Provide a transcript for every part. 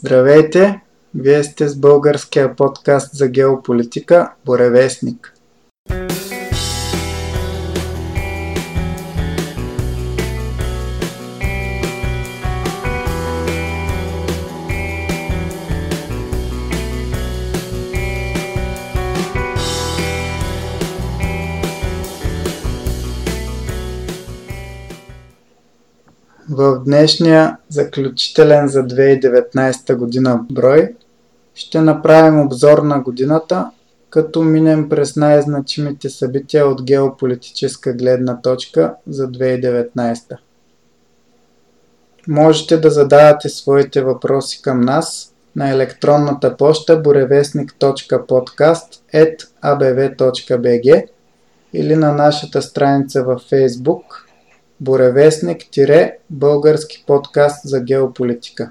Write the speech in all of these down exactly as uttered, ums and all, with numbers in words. Здравейте! Вие сте с българския подкаст за геополитика Буревестник. В днешния заключителен за две хиляди и деветнадесета година брой ще направим обзор на годината, като минем през най-значимите събития от геополитическа гледна точка за две хиляди и деветнадесета. Можете да задавате своите въпроси към нас на електронната поща боревестник точка подкаст кльомба абв точка бг или на нашата страница във Facebook Боревестник-български подкаст за геополитика.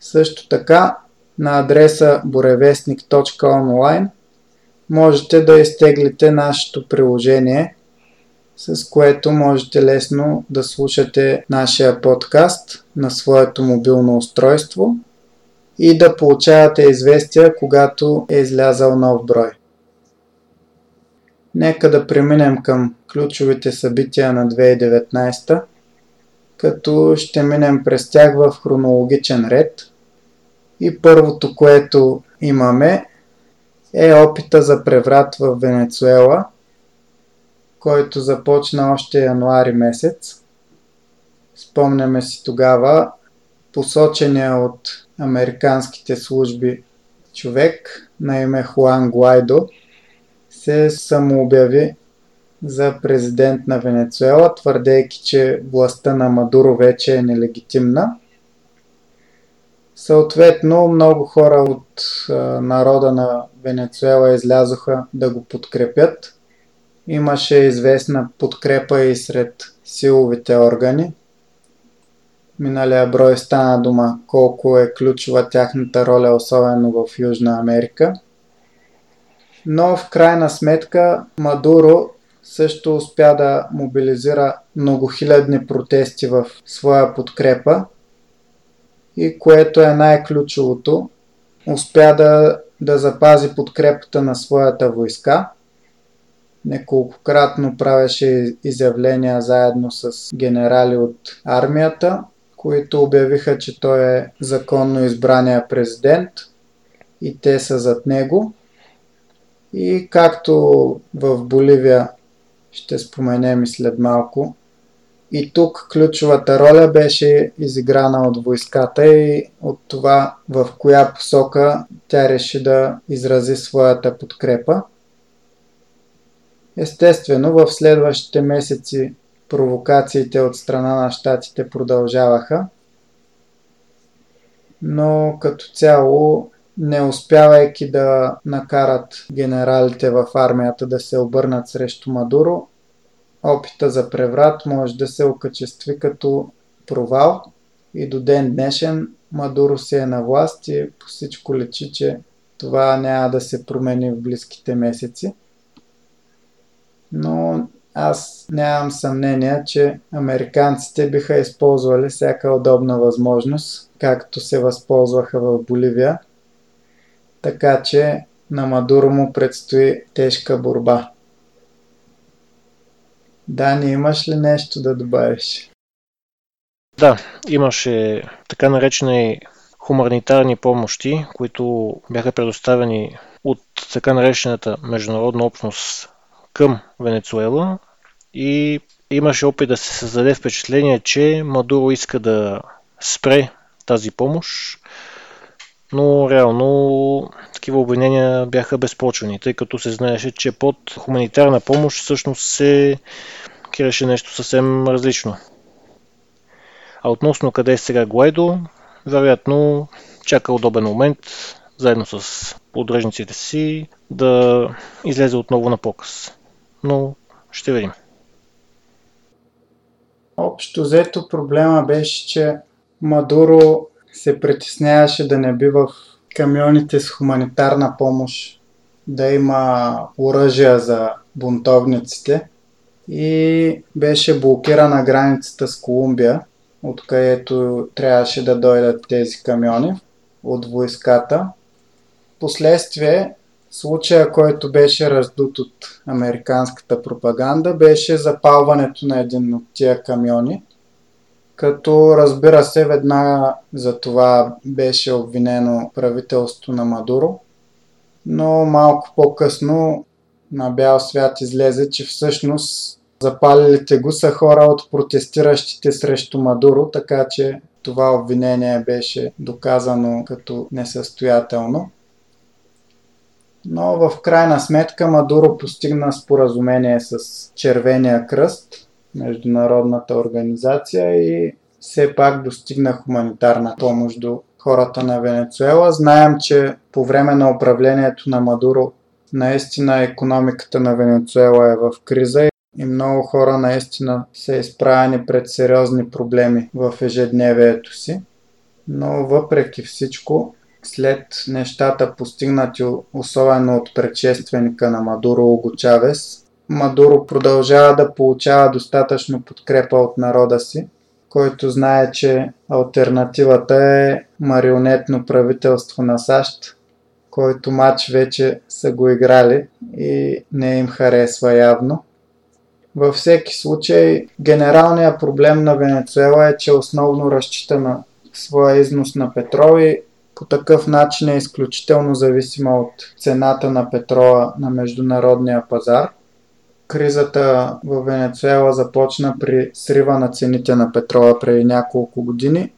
Също така на адреса боревестник точка онлайн можете да изтеглите нашето приложение, с което можете лесно да слушате нашия подкаст на своето мобилно устройство и да получавате известия, когато е излязъл нов брой. Нека да преминем към ключовите събития на две хиляди и деветнадесета, като ще минем през тях в хронологичен ред. И първото, което имаме, е опита за преврат в Венецуела, който започна още януари месец. Спомняме си тогава посочения от американските служби човек на име Хуан Гуайдо се самообяви за президент на Венецуела, твърдейки, че властта на Мадуро вече е нелегитимна. Съответно, много хора от а, народа на Венецуела излязоха да го подкрепят. Имаше известна подкрепа и сред силовите органи. Миналия брой стана дума колко е ключова тяхната роля, особено в Южна Америка. Но в крайна сметка Мадуро също успя да мобилизира многохилядни протести в своя подкрепа и, което е най-ключовото, успя да, да запази подкрепата на своята войска. Неколкократно правеше изявления заедно с генерали от армията, които обявиха, че той е законно избрания президент и те са зад него. И както в Боливия ще споменем и след малко, и тук ключовата роля беше изиграна от войската и от това в коя посока тя реши да изрази своята подкрепа. Естествено, в следващите месеци провокациите от страна на щатите продължаваха, но като цяло, не успявайки да накарат генералите в армията да се обърнат срещу Мадуро, опита за преврат може да се окачестви като провал и до ден днешен Мадуро си е на власт и по всичко личи, че това няма да се промени в близките месеци. Но аз нямам съмнение, че американците биха използвали всяка удобна възможност, както се възползваха в Боливия, така че на Мадуро му предстои тежка борба. Дани, имаш ли нещо да добавиш? Да, имаше така наречени хуманитарни помощи, които бяха предоставени от така наречената международна общност към Венецуела и имаше опит да се създаде впечатление, че Мадуро иска да спре тази помощ, но реално такива обвинения бяха безпочвени, тъй като се знаеше, че под хуманитарна помощ всъщност се киреше нещо съвсем различно. А относно къде е сега Гуайдо, вероятно чака удобен момент, заедно с подръжниците си, да излезе отново на показ. Но ще видим. Общо взето проблема беше, че Мадуро се притесняваше да не би в камионите с хуманитарна помощ да има оръжия за бунтовниците и беше блокирана границата с Колумбия, откъдето трябваше да дойдат тези камиони от войската. Последствие, случая, който беше раздут от американската пропаганда, беше запалването на един от тия камиони, като разбира се веднага за това беше обвинено правителството на Мадуро, но малко по-късно на бял свят излезе, че всъщност запалилите го са хора от протестиращите срещу Мадуро, така че това обвинение беше доказано като несъстоятелно. Но в крайна сметка Мадуро постигна споразумение с Червения кръст, международната организация, и все пак достигна хуманитарна помощ до хората на Венецуела. Знаем, че по време на управлението на Мадуро наистина икономиката на Венецуела е в криза и много хора наистина са изправени пред сериозни проблеми в ежедневието си. Но въпреки всичко, след нещата постигнати особено от предшественика на Мадуро Уго Чавес, Мадуро продължава да получава достатъчно подкрепа от народа си, който знае, че алтернативата е марионетно правителство на САЩ, който мач вече са го играли и не им харесва явно. Във всеки случай, генералният проблем на Венецуела е, че основно разчита на своя износ на петрол и по такъв начин е изключително зависима от цената на петрола на международния пазар. Кризата във Венецуела започна при срива на цените на петрола преди няколко години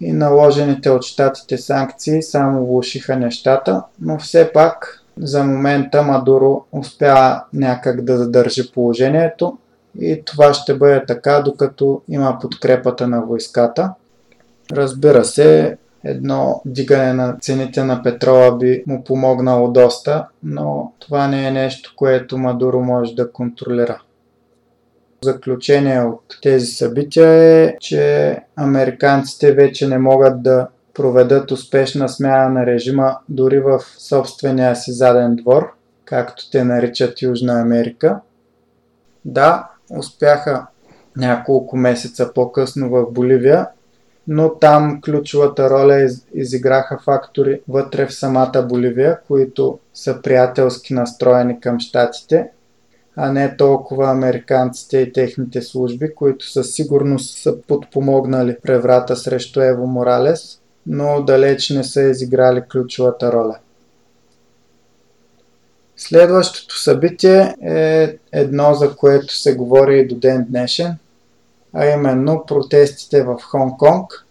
и наложените от щатите санкции само влошиха нещата, но все пак за момента Мадуро успя някак да задържи положението и това ще бъде така, докато има подкрепата на войската. Разбира се, едно дигане на цените на петрола би му помогнало доста, но това не е нещо, което Мадуро може да контролира. Заключение от тези събития е, че американците вече не могат да проведат успешна смяна на режима дори в собствения си заден двор, както те наричат Южна Америка. Да, успяха няколко месеца по-късно в Боливия, но там ключовата роля изиграха фактори вътре в самата Боливия, които са приятелски настроени към щатите, а не толкова американците и техните служби, които със сигурност са подпомогнали преврата срещу Ево Моралес, но далеч не са изиграли ключовата роля. Следващото събитие е едно, за което се говори и до ден днешен, а именно протестите в Хонконг.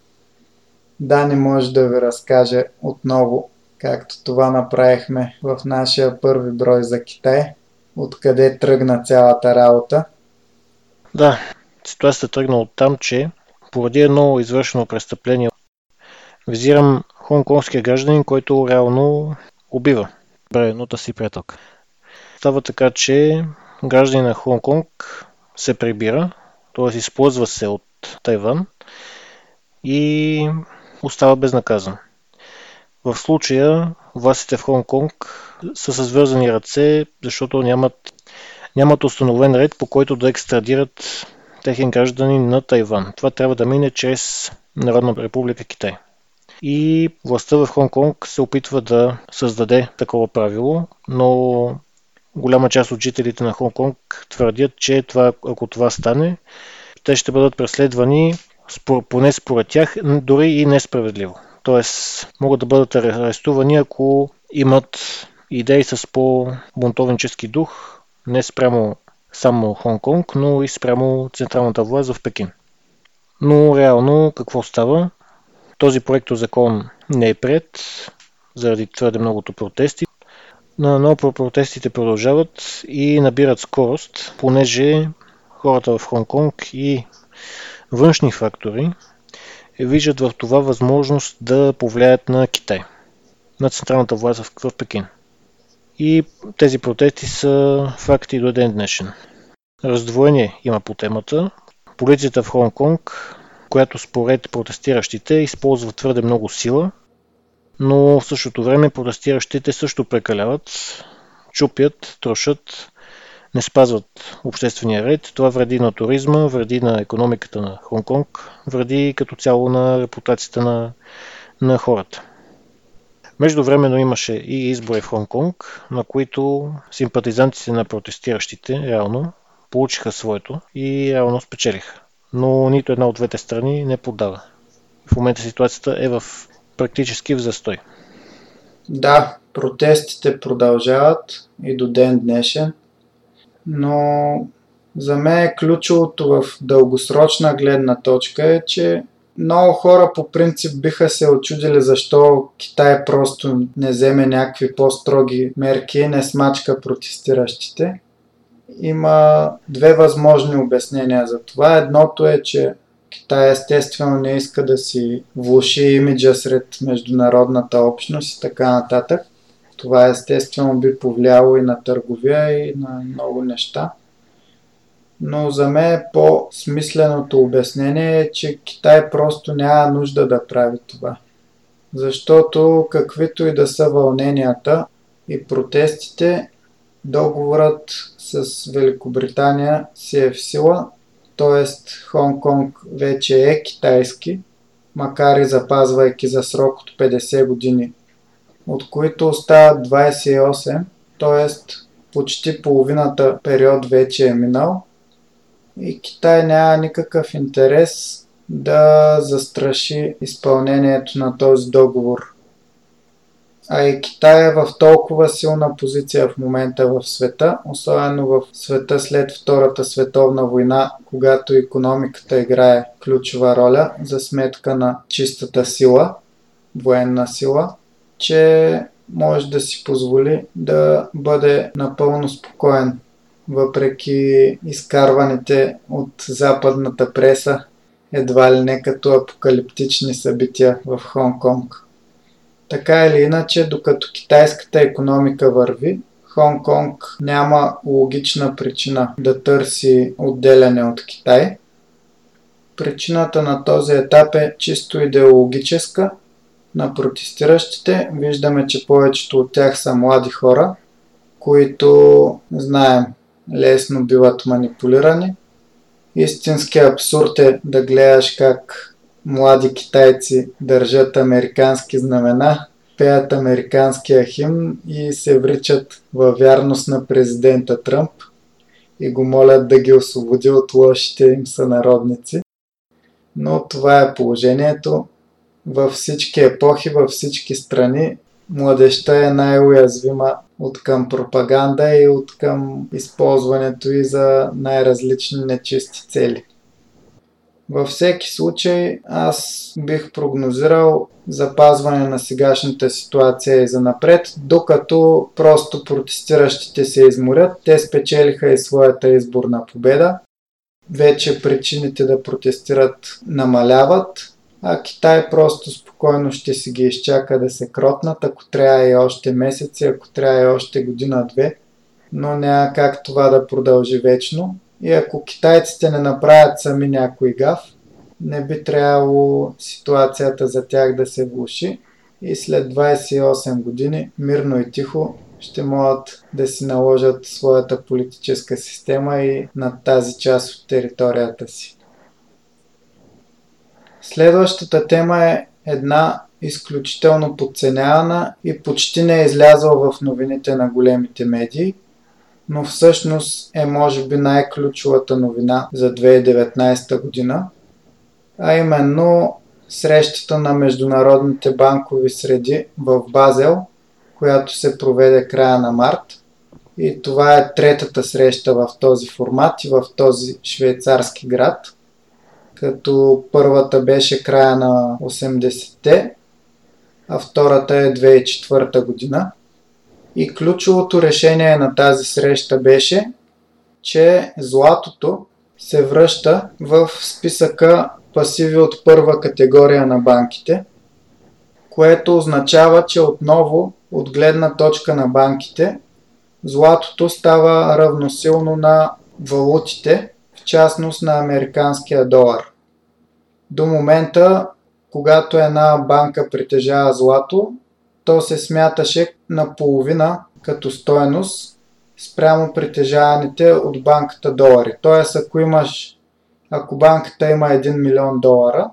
Дани може да ви разкаже отново, както това направихме в нашия първи брой за Китай, откъде тръгна цялата работа. Да, ситуацията тръгна от там, че поради едно извършено престъпление, визирам хонконгския гражданин, който реално убива бременната си приятелка. Става така, че гражданин на Хонконг се прибира, т.е. използва се от Тайван и остава безнаказан. В случая властите в Хонконг са с вързани ръце, защото нямат, нямат установен ред, по който да екстрадират техен гражданин на Тайван. Това трябва да мине чрез Народна република Китай. И властта в Хонконг се опитва да създаде такова правило, но голяма част от жителите на Хонконг твърдят, че това, ако това стане, те ще бъдат преследвани, поне според тях, дори и несправедливо. Тоест, могат да бъдат арестувани, ако имат идеи с по-бунтовнически дух, не спрямо само Хонконг, но и спрямо централната власт в Пекин. Но реално какво става? Този проектозакон не е приет заради твърде многото протести. Но протестите продължават и набират скорост, понеже хората в Хонконг и външни фактори виждат в това възможност да повлияят на Китай, на централната власт в Пекин. И тези протести са факти до ден днешен. Раздвоение има по темата. Полицията в Хонконг, която според протестиращите използва твърде много сила, но в същото време протестиращите също прекаляват, чупят, трошат, не спазват обществения ред. Това вреди на туризма, вреди на икономиката на Хонконг, вреди като цяло на репутацията на, на хората. Междувременно имаше и избори в Хонконг, на които симпатизантите на протестиращите реално получиха своето и реално спечелиха. Но нито една от двете страни не поддава. В момента ситуацията е в практически в застой. Да, протестите продължават и до ден днешен, но за мен е ключовото в дългосрочна гледна точка е, че много хора по принцип биха се очудили защо Китай просто не вземе някакви по-строги мерки, не смачка протестиращите. Има две възможни обяснения за това. Едното е, че Китай естествено не иска да си влоши имиджа сред международната общност и така нататък. Това естествено би повлияло и на търговия и на много неща. Но за мен по-смисленото обяснение е, че Китай просто няма нужда да прави това. Защото каквито и да са вълненията и протестите, договорът с Великобритания си е в сила, т.е. Хонконг вече е китайски, макар и запазвайки за срок от петдесет години, от които остават двадесет и осем, т.е. почти половината период вече е минал и Китай няма никакъв интерес да застраши изпълнението на този договор. А и Китай е в толкова силна позиция в момента в света, особено в света след Втората световна война, когато икономиката играе ключова роля за сметка на чистата сила, военна сила, че може да си позволи да бъде напълно спокоен, въпреки изкарваните от западната преса, едва ли не като апокалиптични събития в Хонконг. Така или иначе, докато китайската икономика върви, Хонконг няма логична причина да търси отделяне от Китай. Причината на този етап е чисто идеологическа. На протестиращите виждаме, че повечето от тях са млади хора, които, знаем, лесно биват манипулирани. Истински абсурд е да гледаш как млади китайци държат американски знамена, пеят американския химн и се вричат във вярност на президента Тръмп и го молят да ги освободи от лошите им сънародници. Но това е положението. Във всички епохи, във всички страни, младежта е най-уязвима от към пропаганда и от към използването и за най-различни нечисти цели. Във всеки случай аз бих прогнозирал запазване на сегашната ситуация и занапред, докато просто протестиращите се изморят. Те спечелиха и своята изборна победа. Вече причините да протестират намаляват, а Китай просто спокойно ще си ги изчака да се кротнат, ако трябва и още месеци, ако трябва и още година-две, но няма как това да продължи вечно. И ако китайците не направят сами някой гаф, не би трябвало ситуацията за тях да се влоши и след двадесет и осем години мирно и тихо ще могат да си наложат своята политическа система и над тази част от територията си. Следващата тема е една изключително подценявана и почти не е излязла в новините на големите медии, но всъщност е може би най-ключовата новина за две хиляди и деветнадесета година, а именно срещата на международните банкови среди в Базел, която се проведе края на март. И това е третата среща в този формат и в този швейцарски град, като първата беше края на осемдесетте, а втората е две хиляди и четвърта година. И ключовото решение на тази среща беше, че златото се връща в списъка пасиви от първа категория на банките, което означава, че отново от гледна точка на банките златото става равносилно на валутите, в частност на американския долар. До момента, когато една банка притежава злато, то се смяташе наполовина като стойност, спрямо притежаваните от банката долари. Тоест, ако имаш, ако банката има един милион долара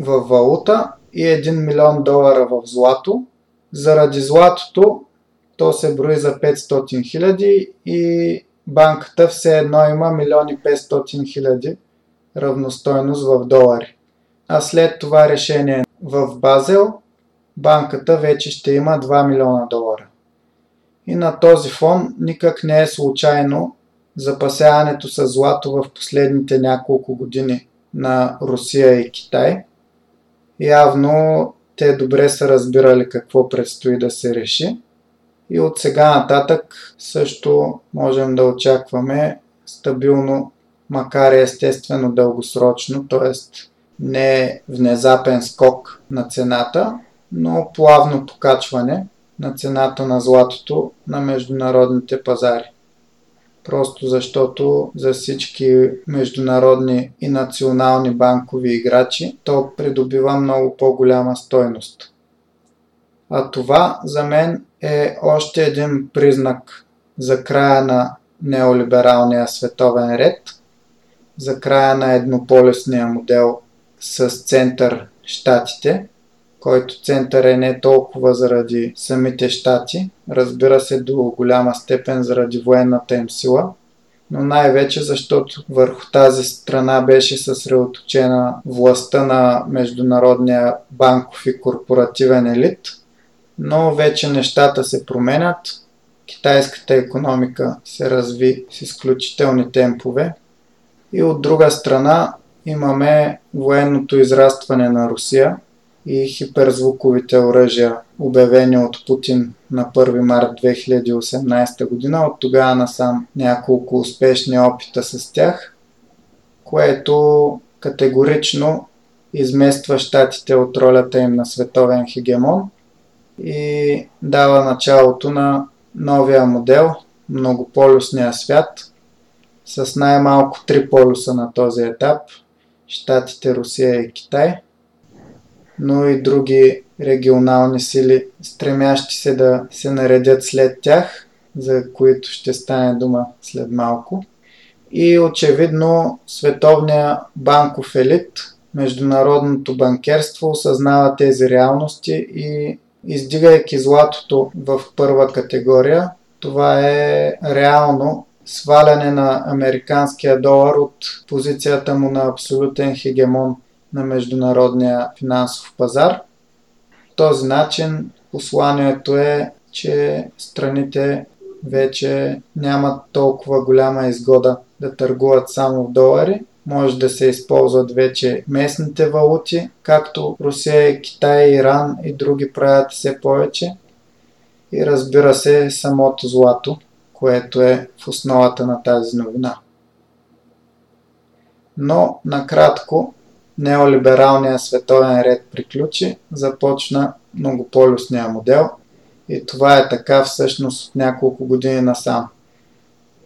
във валута и един милион долара в злато, заради златото то се брои за петстотин хиляди и банката все едно има един милион и петстотин хиляди равностойност в долари. А след това решение в Базел банката вече ще има два милиона долара. И на този фон никак не е случайно запасяването с злато в последните няколко години на Русия и Китай. Явно те добре са разбирали какво предстои да се реши. И от сега нататък също можем да очакваме стабилно, макар и естествено дългосрочно, т.е. не внезапен скок на цената, но плавно покачване на цената на златото на международните пазари. Просто защото за всички международни и национални банкови играчи то придобива много по-голяма стойност. А това за мен е още един признак за края на неолибералния световен ред, за края на еднополюсния модел с център щатите, който център е не толкова заради самите щати, разбира се до голяма степен заради военната им сила, но най-вече защото върху тази страна беше съсредоточена властта на международния банков и корпоративен елит, но вече нещата се променят, китайската икономика се разви с изключителни темпове и от друга страна имаме военното израстване на Русия и хиперзвуковите оръжия, обявени от Путин на първи март две хиляди и осемнадесета година. От тогава насам няколко успешни опита с тях, което категорично измества щатите от ролята им на световен хегемон и дава началото на новия модел, многополюсния свят, с най-малко три полюса на този етап – щатите, Русия и Китай, но и други регионални сили, стремящи се да се наредят след тях, за които ще стане дума след малко. И очевидно световният банков елит, международното банкерство осъзнава тези реалности и издигайки златото в първа категория, това е реално сваляне на американския долар от позицията му на абсолютен хегемон на международния финансов пазар. По този начин посланието е, че страните вече нямат толкова голяма изгода да търгуват само в долари. Може да се използват вече местните валути, както Русия, Китай, Иран и други правят все повече. И разбира се самото злато, което е в основата на тази новина. Но накратко неолибералният световен ред приключи, започна многополюсния модел и това е така всъщност от няколко години насам.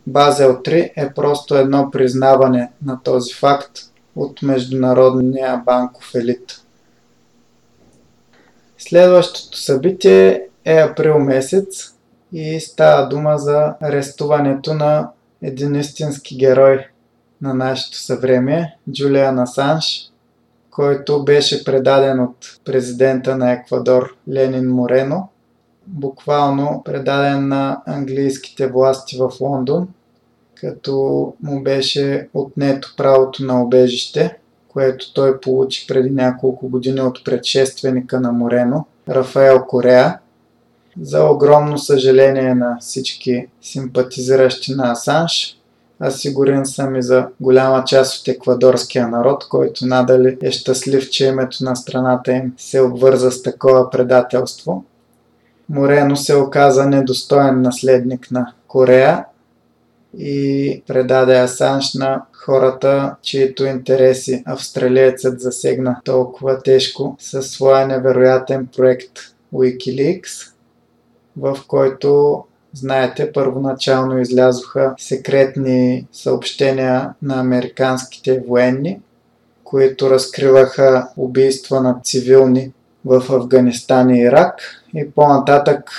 Базел три е просто едно признаване на този факт от международния банков елит. Следващото събитие е април месец и става дума за арестуването на един истински герой на нашето съвремие – Джулиан Асанж, който беше предаден от президента на Еквадор Ленин Морено, буквално предаден на английските власти в Лондон, като му беше отнето правото на убежище, което той получи преди няколко години от предшественика на Морено, Рафаел Кореа. За огромно съжаление на всички симпатизиращи на Асанж, а сигурен съм и за голяма част от еквадорския народ, който надали е щастлив, че името на страната им се обвърза с такова предателство. Морено се оказа недостоен наследник на Корея и предаде Асанж на хората, чието интереси австралиецът засегна толкова тежко със своя невероятен проект Wikileaks, в който, знаете, първоначално излязоха секретни съобщения на американските военни, които разкриваха убийства на цивилни в Афганистан и Ирак и по-нататък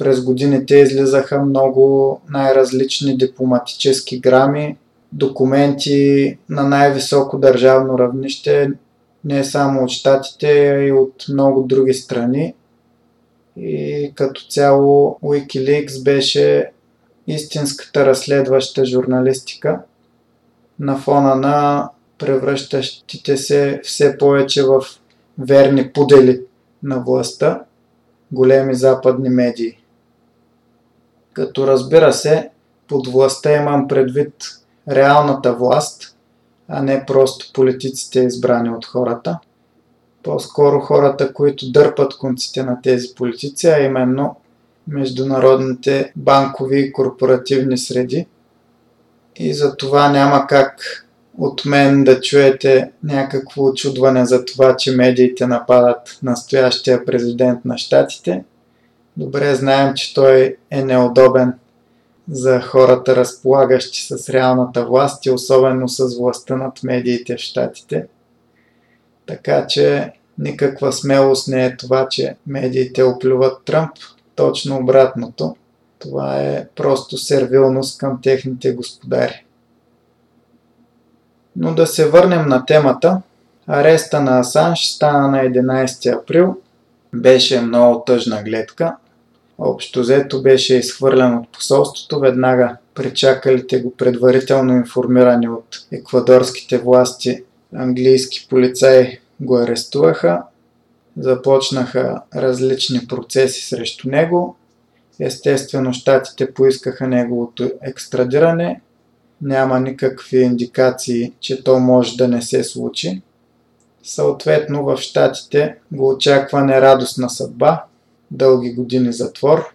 През годините излизаха много най-различни дипломатически грами, документи на най-високо държавно равнище, не само от щатите, а и от много други страни. И като цяло Wikileaks беше истинската разследваща журналистика на фона на превръщащите се все повече в верни пудели на властта големи западни медии. Като разбира се, под властта имам предвид реалната власт, а не просто политиците избрани от хората. По-скоро хората, които дърпат конците на тези политици, а именно международните банкови и корпоративни среди. И за това няма как от мен да чуете някакво очудване за това, че медиите нападат настоящия президент на щатите. Добре знаем, че той е неудобен за хората, разполагащи с реалната власт и особено с властта над медиите в щатите. Така че никаква смелост не е това, че медиите оплюват Тръмп. Точно обратното. Това е просто сервилност към техните господари. Но да се върнем на темата. Ареста на Асанж стана на единайсети април. Беше много тъжна гледка. Общо взето беше изхвърлен от посолството. Веднага причакалите го предварително информирани от еквадорските власти английски полицаи го арестуваха. Започнаха различни процеси срещу него. Естествено, щатите поискаха неговото екстрадиране. Няма никакви индикации, че то може да не се случи. Съответно, в щатите го очаква нерадостна съдба, дълги години затвор.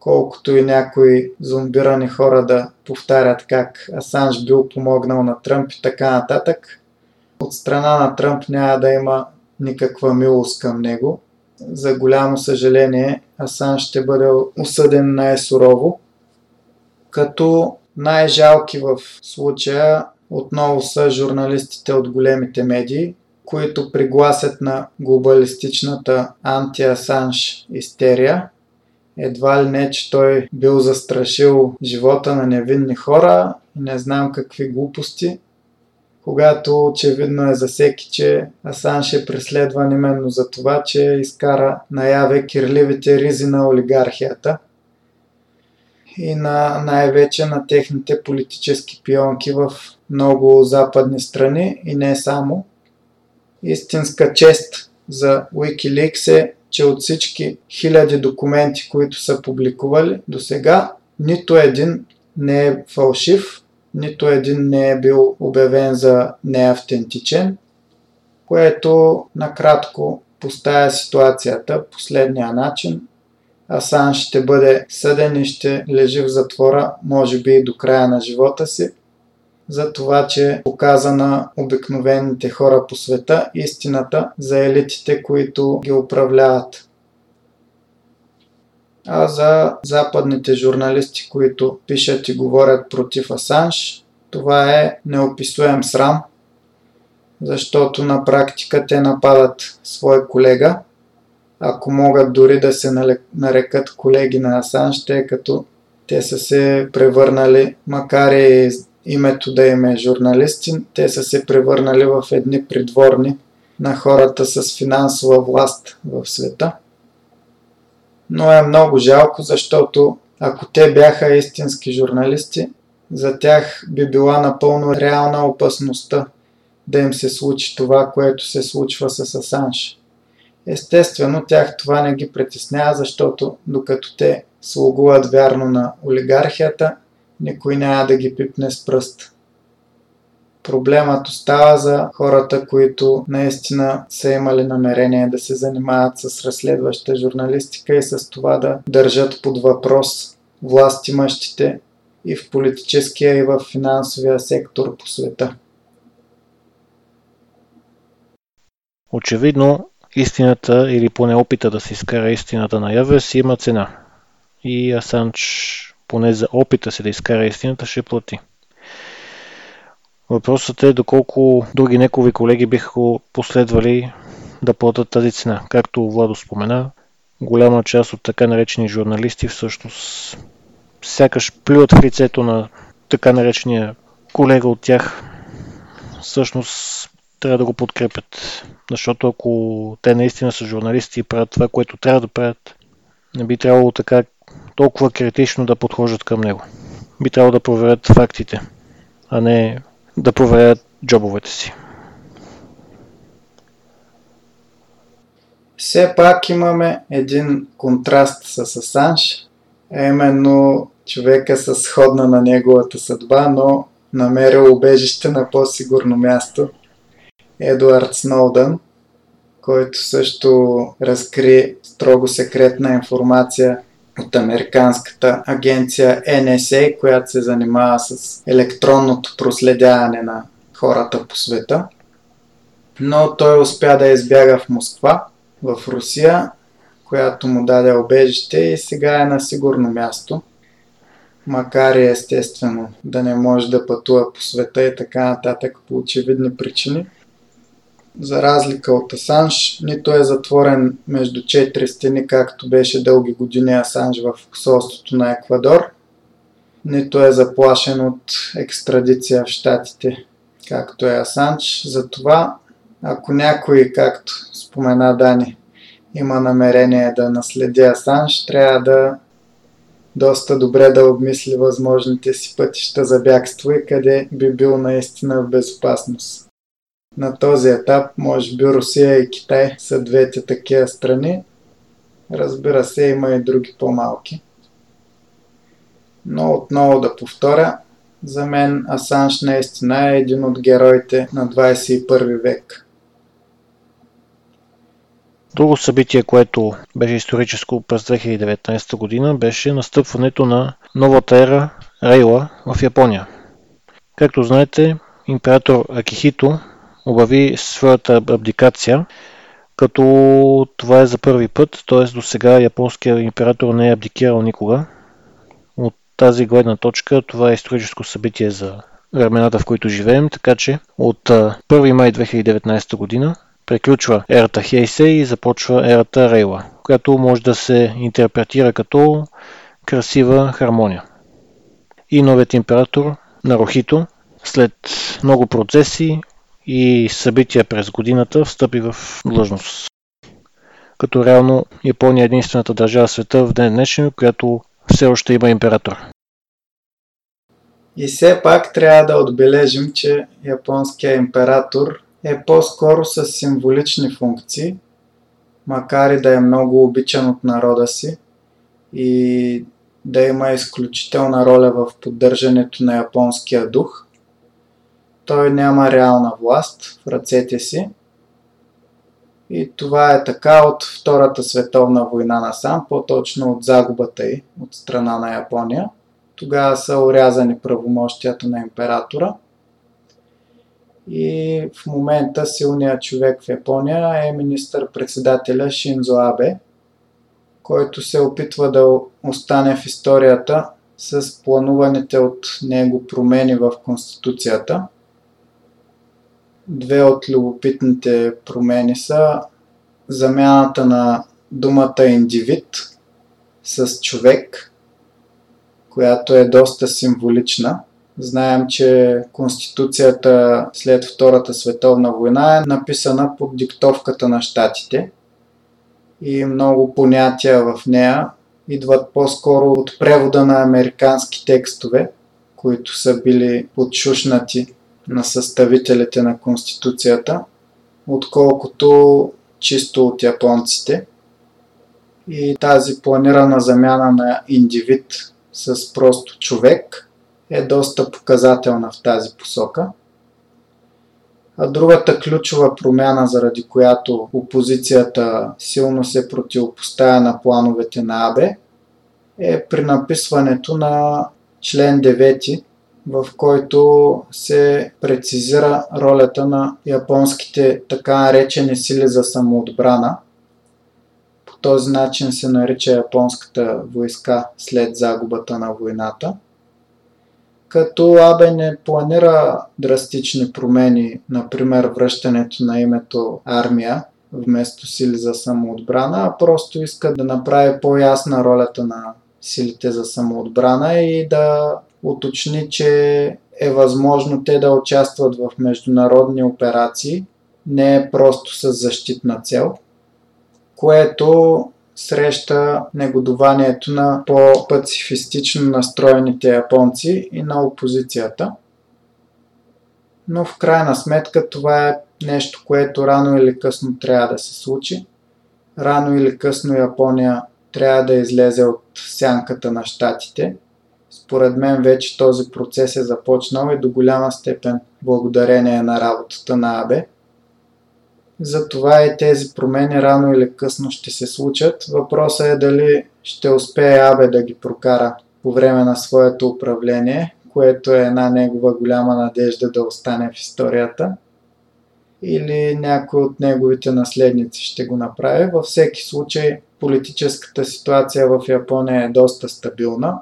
Колкото и някои зомбирани хора да повтарят как Асанж бил помогнал на Тръмп и така нататък, от страна на Тръмп няма да има никаква милост към него. За голямо съжаление, Асанж ще бъде осъден най-сурово. Като най-жалки в случая отново са журналистите от големите медии, които пригласят на глобалистичната анти-Асанж истерия. Едва ли не, че той бил застрашил живота на невинни хора, не знам какви глупости, когато очевидно е за всеки, че Асанж е преследван именно за това, че изкара наяве кирливите ризи на олигархията и на, най-вече на техните политически пионки в много западни страни и не само. Истинска чест за Wikileaks е, че от всички хиляди документи, които са публикували до сега, нито един не е фалшив, нито един не е бил обявен за неавтентичен, което накратко поставя ситуацията последния начин. Асанж ще бъде съден и ще лежи в затвора, може би и до края на живота си, за това, че показа на обикновените хора по света истината за елитите, които ги управляват. А за западните журналисти, които пишат и говорят против Асанж, това е неописуем срам, защото на практика те нападат свой колега. Ако могат дори да се нарекат колеги на Асанж, тъй като те са се превърнали, макар и името да им е журналисти, те са се превърнали в едни придворни на хората с финансова власт в света. Но е много жалко, защото ако те бяха истински журналисти, за тях би била напълно реална опасността да им се случи това, което се случва с Асанж. Естествено, тях това не ги притеснява, защото докато те слугуват вярно на олигархията, никой няма да ги пипне с пръст. Проблемът остава за хората, които наистина са имали намерение да се занимават с разследваща журналистика и с това да държат под въпрос властимащите и в политическия, и в финансовия сектор по света. Очевидно, истината или поне опита да се изкара истината наяве си има цена. И Асанж поне за опита си да изкара истината, ще плати. Въпросът е доколко други негови колеги биха го последвали да платят тази цена. Както Владо спомена, голяма част от така наречени журналисти всъщност сякаш плюят в лицето на така наречения колега от тях, всъщност трябва да го подкрепят. Защото ако те наистина са журналисти и правят това, което трябва да правят, не би трябвало така толкова критично да подхождат към него. Би трябвало да проверят фактите, а не да проверят джобовете си. Все пак имаме един контраст с Асанж, а именно човека с сходна на неговата съдба, но намерил убежище на по-сигурно място. Едуард Сноудън, който също разкри строго секретна информация от американската агенция Ен Ес Ей, която се занимава с електронното проследяване на хората по света. Но той успя да избяга в Москва, в Русия, която му даде убежище и сега е на сигурно място. Макар и естествено да не може да пътува по света и така нататък по очевидни причини. За разлика от Асанж, нито е затворен между четири стени, както беше дълги години Асанж в посолството на Еквадор, нито е заплашен от екстрадиция в щатите, както е Асанж. Затова, ако някой, както спомена Дани, има намерение да наследи Асанж, трябва да доста добре да обмисли възможните си пътища за бягство и къде би бил наистина в безопасност. На този етап, може би Русия и Китай са двете такива страни. Разбира се, има и други по-малки. Но отново да повторя, за мен Асанж наистина е един от героите на двадесет и първи век. Друго събитие, което беше историческо през две хиляди и деветнадесета година, беше настъпването на новата ера Рейла в Япония. Както знаете, император Акихито обяви своята абдикация, като това е за първи път, т.е. до сега японският император не е абдикирал никога. От тази гледна точка това е историческо събитие за времената, в които живеем, така че от първи май две хиляди и деветнадесета година приключва ерата Хейсей и започва ерата Рейла, която може да се интерпретира като красива хармония. И новият император Нарухито след много процеси и събития през годината встъпи в длъжност. Като реално Япония е единствената държава в света в ден днешен, която все още има император. И все пак трябва да отбележим, че японският император е по-скоро с символични функции, макар и да е много обичан от народа си и да има изключителна роля в поддържането на японския дух. Той няма реална власт в ръцете си и това е така от Втората световна война насам, по-точно от загубата й от страна на Япония. Тогава са орязани правомощията на императора и в момента силният човек в Япония е министър-председателя Шинзо Абе, който се опитва да остане в историята с плануваните от него промени в Конституцията. Две от любопитните промени са замяната на думата индивид с човек, която е доста символична. Знаем, че Конституцията след Втората световна война е написана под диктовката на щатите и много понятия в нея идват по-скоро от превода на американски текстове, които са били подшушнати на съставителите на Конституцията, отколкото чисто от японците. И тази планирана замяна на индивид с просто човек е доста показателна в тази посока. А другата ключова промяна, заради която опозицията силно се противопоставя на плановете на Абе, е при написването на член девети, в който се прецизира ролята на японските така наречени сили за самоотбрана. По този начин се нарича японската войска след загубата на войната. Като Абе не планира драстични промени, например връщането на името армия вместо сили за самоотбрана, а просто иска да направи по-ясна ролята на силите за самоотбрана и да уточни, че е възможно те да участват в международни операции, не е просто с защитна цел, което среща негодованието на по-пацифистично настроените японци и на опозицията. Но в крайна сметка това е нещо, което рано или късно трябва да се случи. Рано или късно Япония трябва да излезе от сянката на щатите. Според мен вече този процес е започнал и до голяма степен благодарение на работата на Абе. Затова и тези промени рано или късно ще се случат. Въпросът е дали ще успее Абе да ги прокара по време на своето управление, което е една негова голяма надежда да остане в историята, или някой от неговите наследници ще го направи. Във всеки случай политическата ситуация в Япония е доста стабилна.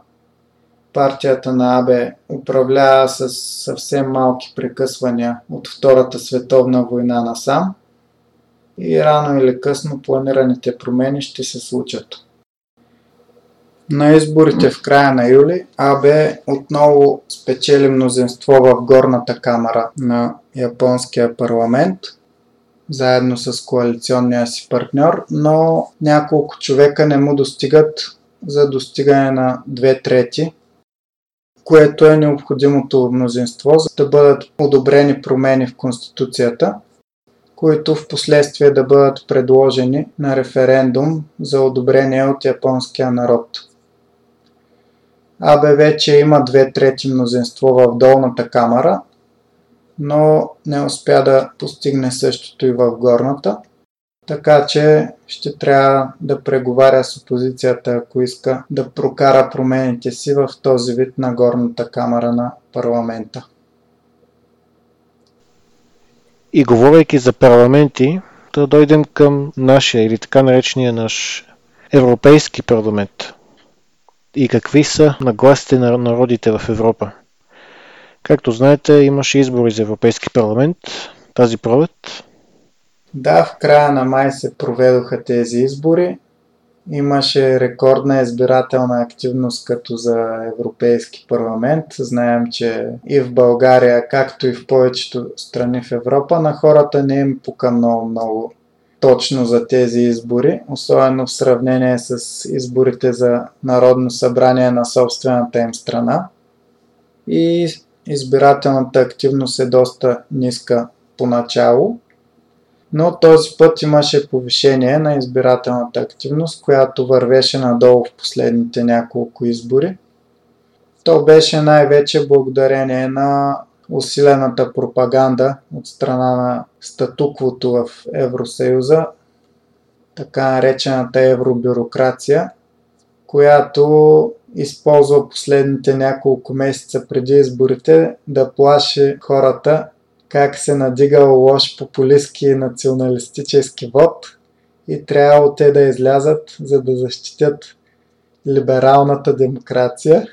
Партията на Абе управлява с съвсем малки прекъсвания от Втората световна война насам и рано или късно планираните промени ще се случат. На изборите в края на юли Абе отново спечели мнозинство в горната камара на японския парламент, заедно с коалиционния си партньор, но няколко човека не му достигат за достигане на две трети, което е необходимото мнозинство, за да бъдат одобрени промени в Конституцията, които в последствие да бъдат предложени на референдум за одобрение от японския народ. Абе вече има две трети мнозинство в долната камара, но не успя да постигне същото и в горната, така че ще трябва да преговаря с опозицията, ако иска да прокара промените си в този вид на горната камара на парламента. И говорейки за парламенти, да дойдем към нашия или така наречения наш европейски парламент. И какви са нагласите на народите в Европа? Както знаете, имаше избори за Европейски парламент тази пролет. Да, в края на май се проведоха тези избори. Имаше рекордна избирателна активност като за Европейски парламент. Знаем, че и в България, както и в повечето страни в Европа, на хората не им пука много-много точно за тези избори, особено в сравнение с изборите за Народно събрание на собствената им страна. И избирателната активност е доста ниска поначало. Но този път имаше повишение на избирателната активност, която вървеше надолу в последните няколко избори. То беше най-вече благодарение на усилената пропаганда от страна на статуквото в Евросъюза, така наречената евробюрокрация, която използва последните няколко месеца преди изборите да плаши хората как се надигал лош популистски и националистически вод и трябвало те да излязат, за да защитят либералната демокрация.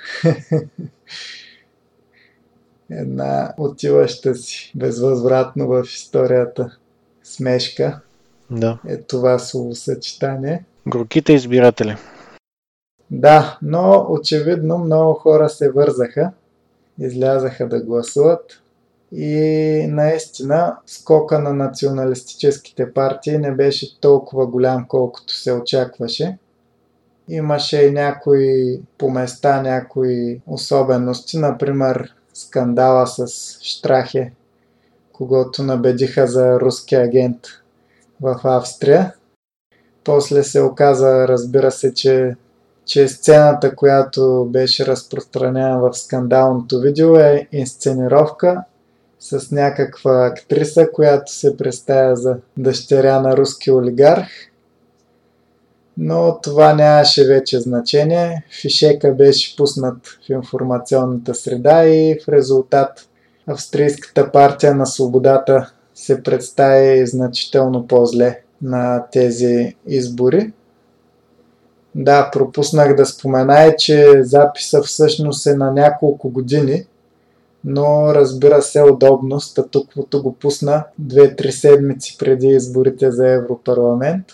Една отиваща си безвъзвратно в историята смешка. Да. Е това словосъчетание. Горките избиратели. Да, но очевидно много хора се вързаха, излязаха да гласуват. И наистина скока на националистическите партии не беше толкова голям, колкото се очакваше. Имаше и някои по места, някои особености, например скандала с Штрахе, когато набедиха за руски агент в Австрия. После се оказа, разбира се, че че сцената, която беше разпространена в скандалното видео, е инсценировка с някаква актриса, която се представя за дъщеря на руски олигарх. Но това нямаше вече значение. Фишека беше пуснат в информационната среда и в резултат Австрийската партия на свободата се представи значително по-зле на тези избори. Да, пропуснах да спомена, че записа всъщност е на няколко години, но разбира се, удобно статуквото го пусна две-три седмици преди изборите за Европарламент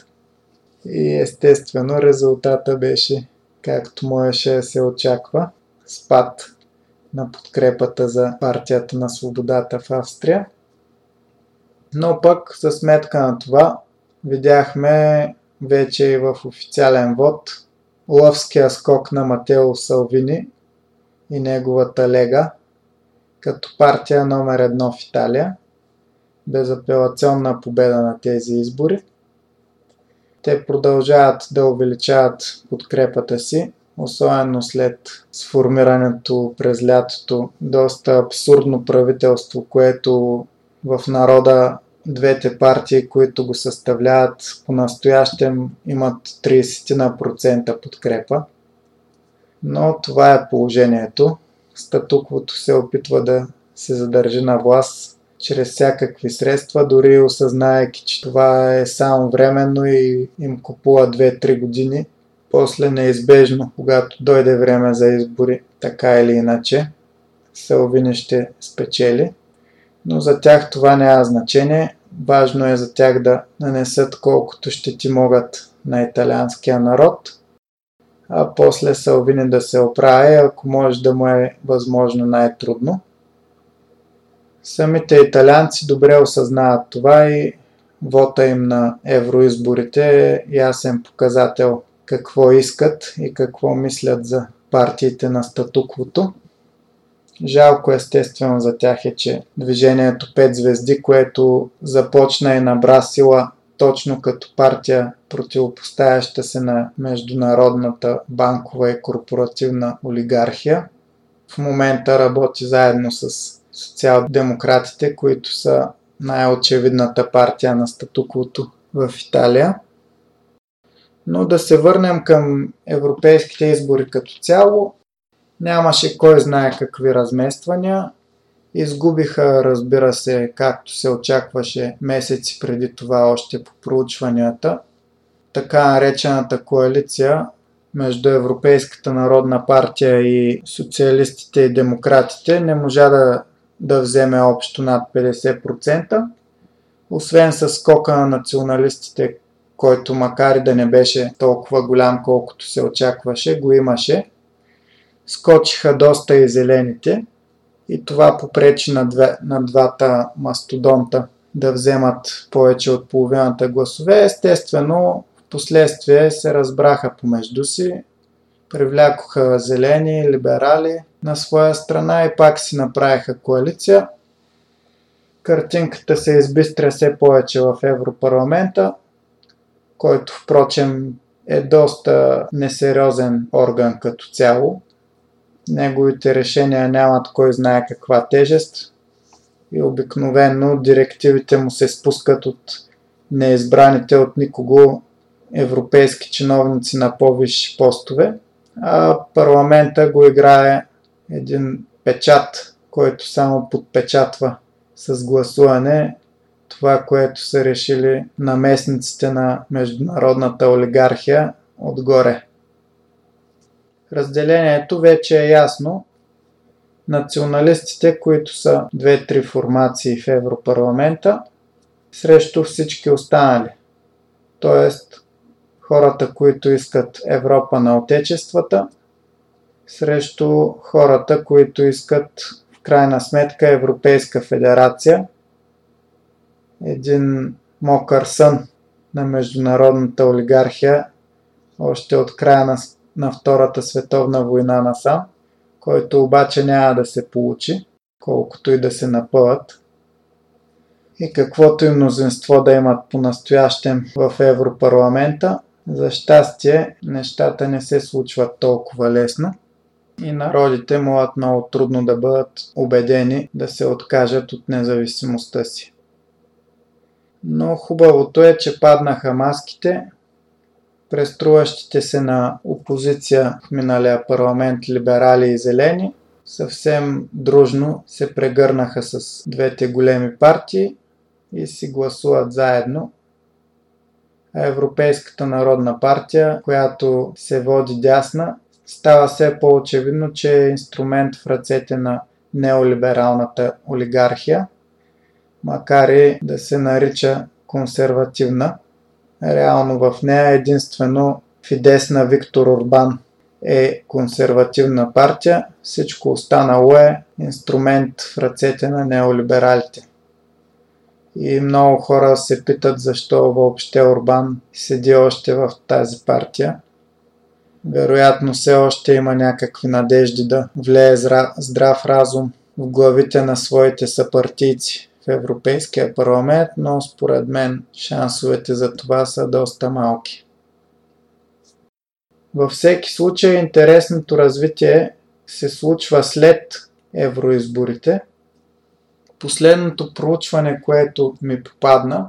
и естествено резултата беше, както можеше да се очаква, спад на подкрепата за партията на свободата в Австрия. Но пък за сметка на това видяхме вече и в официален вод лъвския скок на Матео Салвини и неговата Лега като партия номер едно в Италия. Безапелационна победа на тези избори. Те продължават да увеличават подкрепата си, особено след сформирането през лятото доста абсурдно правителство, което в народа двете партии, които го съставляват, по-настоящем имат трийсет процента подкрепа. Но това е положението. Статуквото се опитва да се задържи на власт чрез всякакви средства, дори осъзнаеки, че това е само временно и им купува две-три години. После неизбежно, когато дойде време за избори, така или иначе, Салвини ще спечели. Но за тях това няма значение. Важно е за тях да нанесат колкото щети могат на италианския народ, а после Салвини да се оправи, ако може да му е възможно най-трудно. Самите италианци добре осъзнават това и вота им на евроизборите е ясен показател какво искат и какво мислят за партиите на статуквото. Жалко естествено за тях е, че движението пет звезди, което започна и набра сила точно като партия, противопоставяща се на международната банкова и корпоративна олигархия, в момента работи заедно с социал-демократите, които са най-очевидната партия на статуквото в Италия. Но да се върнем към европейските избори като цяло. Нямаше кой знае какви размествания. Изгубиха, разбира се, както се очакваше месеци преди това още по проучванията, така наречената коалиция между Европейската народна партия и социалистите и демократите не можа да, да вземе общо над петдесет процента. Освен с скока на националистите, който макар и да не беше толкова голям колкото се очакваше, го имаше. Скочиха доста и зелените и това попречи на, две, на двата мастодонта да вземат повече от половината гласове. Естествено, в последствие се разбраха помежду си, привлякоха зелени, либерали на своя страна и пак си направиха коалиция. Картинката се избистря все повече в Европарламента, който впрочем е доста несериозен орган като цяло. Неговите решения нямат кой знае каква тежест и обикновено директивите му се спускат от неизбраните от никого европейски чиновници на по-висши постове, а парламента го играе един печат, който само подпечатва с гласуване това, което са решили наместниците на международната олигархия отгоре. Разделението вече е ясно. Националистите, които са две-три формации в Европарламента, срещу всички останали. Тоест, хората, които искат Европа на отечествата, срещу хората, които искат в крайна сметка Европейска федерация. Един мокър сън на международната олигархия още от края на на Втората световна война насам, който обаче няма да се получи, колкото и да се напъват. И каквото и мнозинство да имат по-настоящем в Европарламента, за щастие нещата не се случват толкова лесно и народите могат много трудно да бъдат убедени да се откажат от независимостта си. Но хубавото е, че паднаха маските. Преструващите се на опозиция в миналия парламент либерали и зелени съвсем дружно се прегърнаха с двете големи партии и си гласуват заедно. А Европейската народна партия, която се води дясна, става все по-очевидно, че е инструмент в ръцете на неолибералната олигархия, макар и да се нарича консервативна. Реално в нея единствено Фидес на Виктор Орбан е консервативна партия, всичко останало е инструмент в ръцете на неолибералите. И много хора се питат защо въобще Орбан седи още в тази партия. Вероятно все още има някакви надежди да влее здрав разум в главите на своите съпартийци в Европейския парламент, но според мен шансовете за това са доста малки. Във всеки случай интересното развитие се случва след евроизборите. Последното проучване, което ми попадна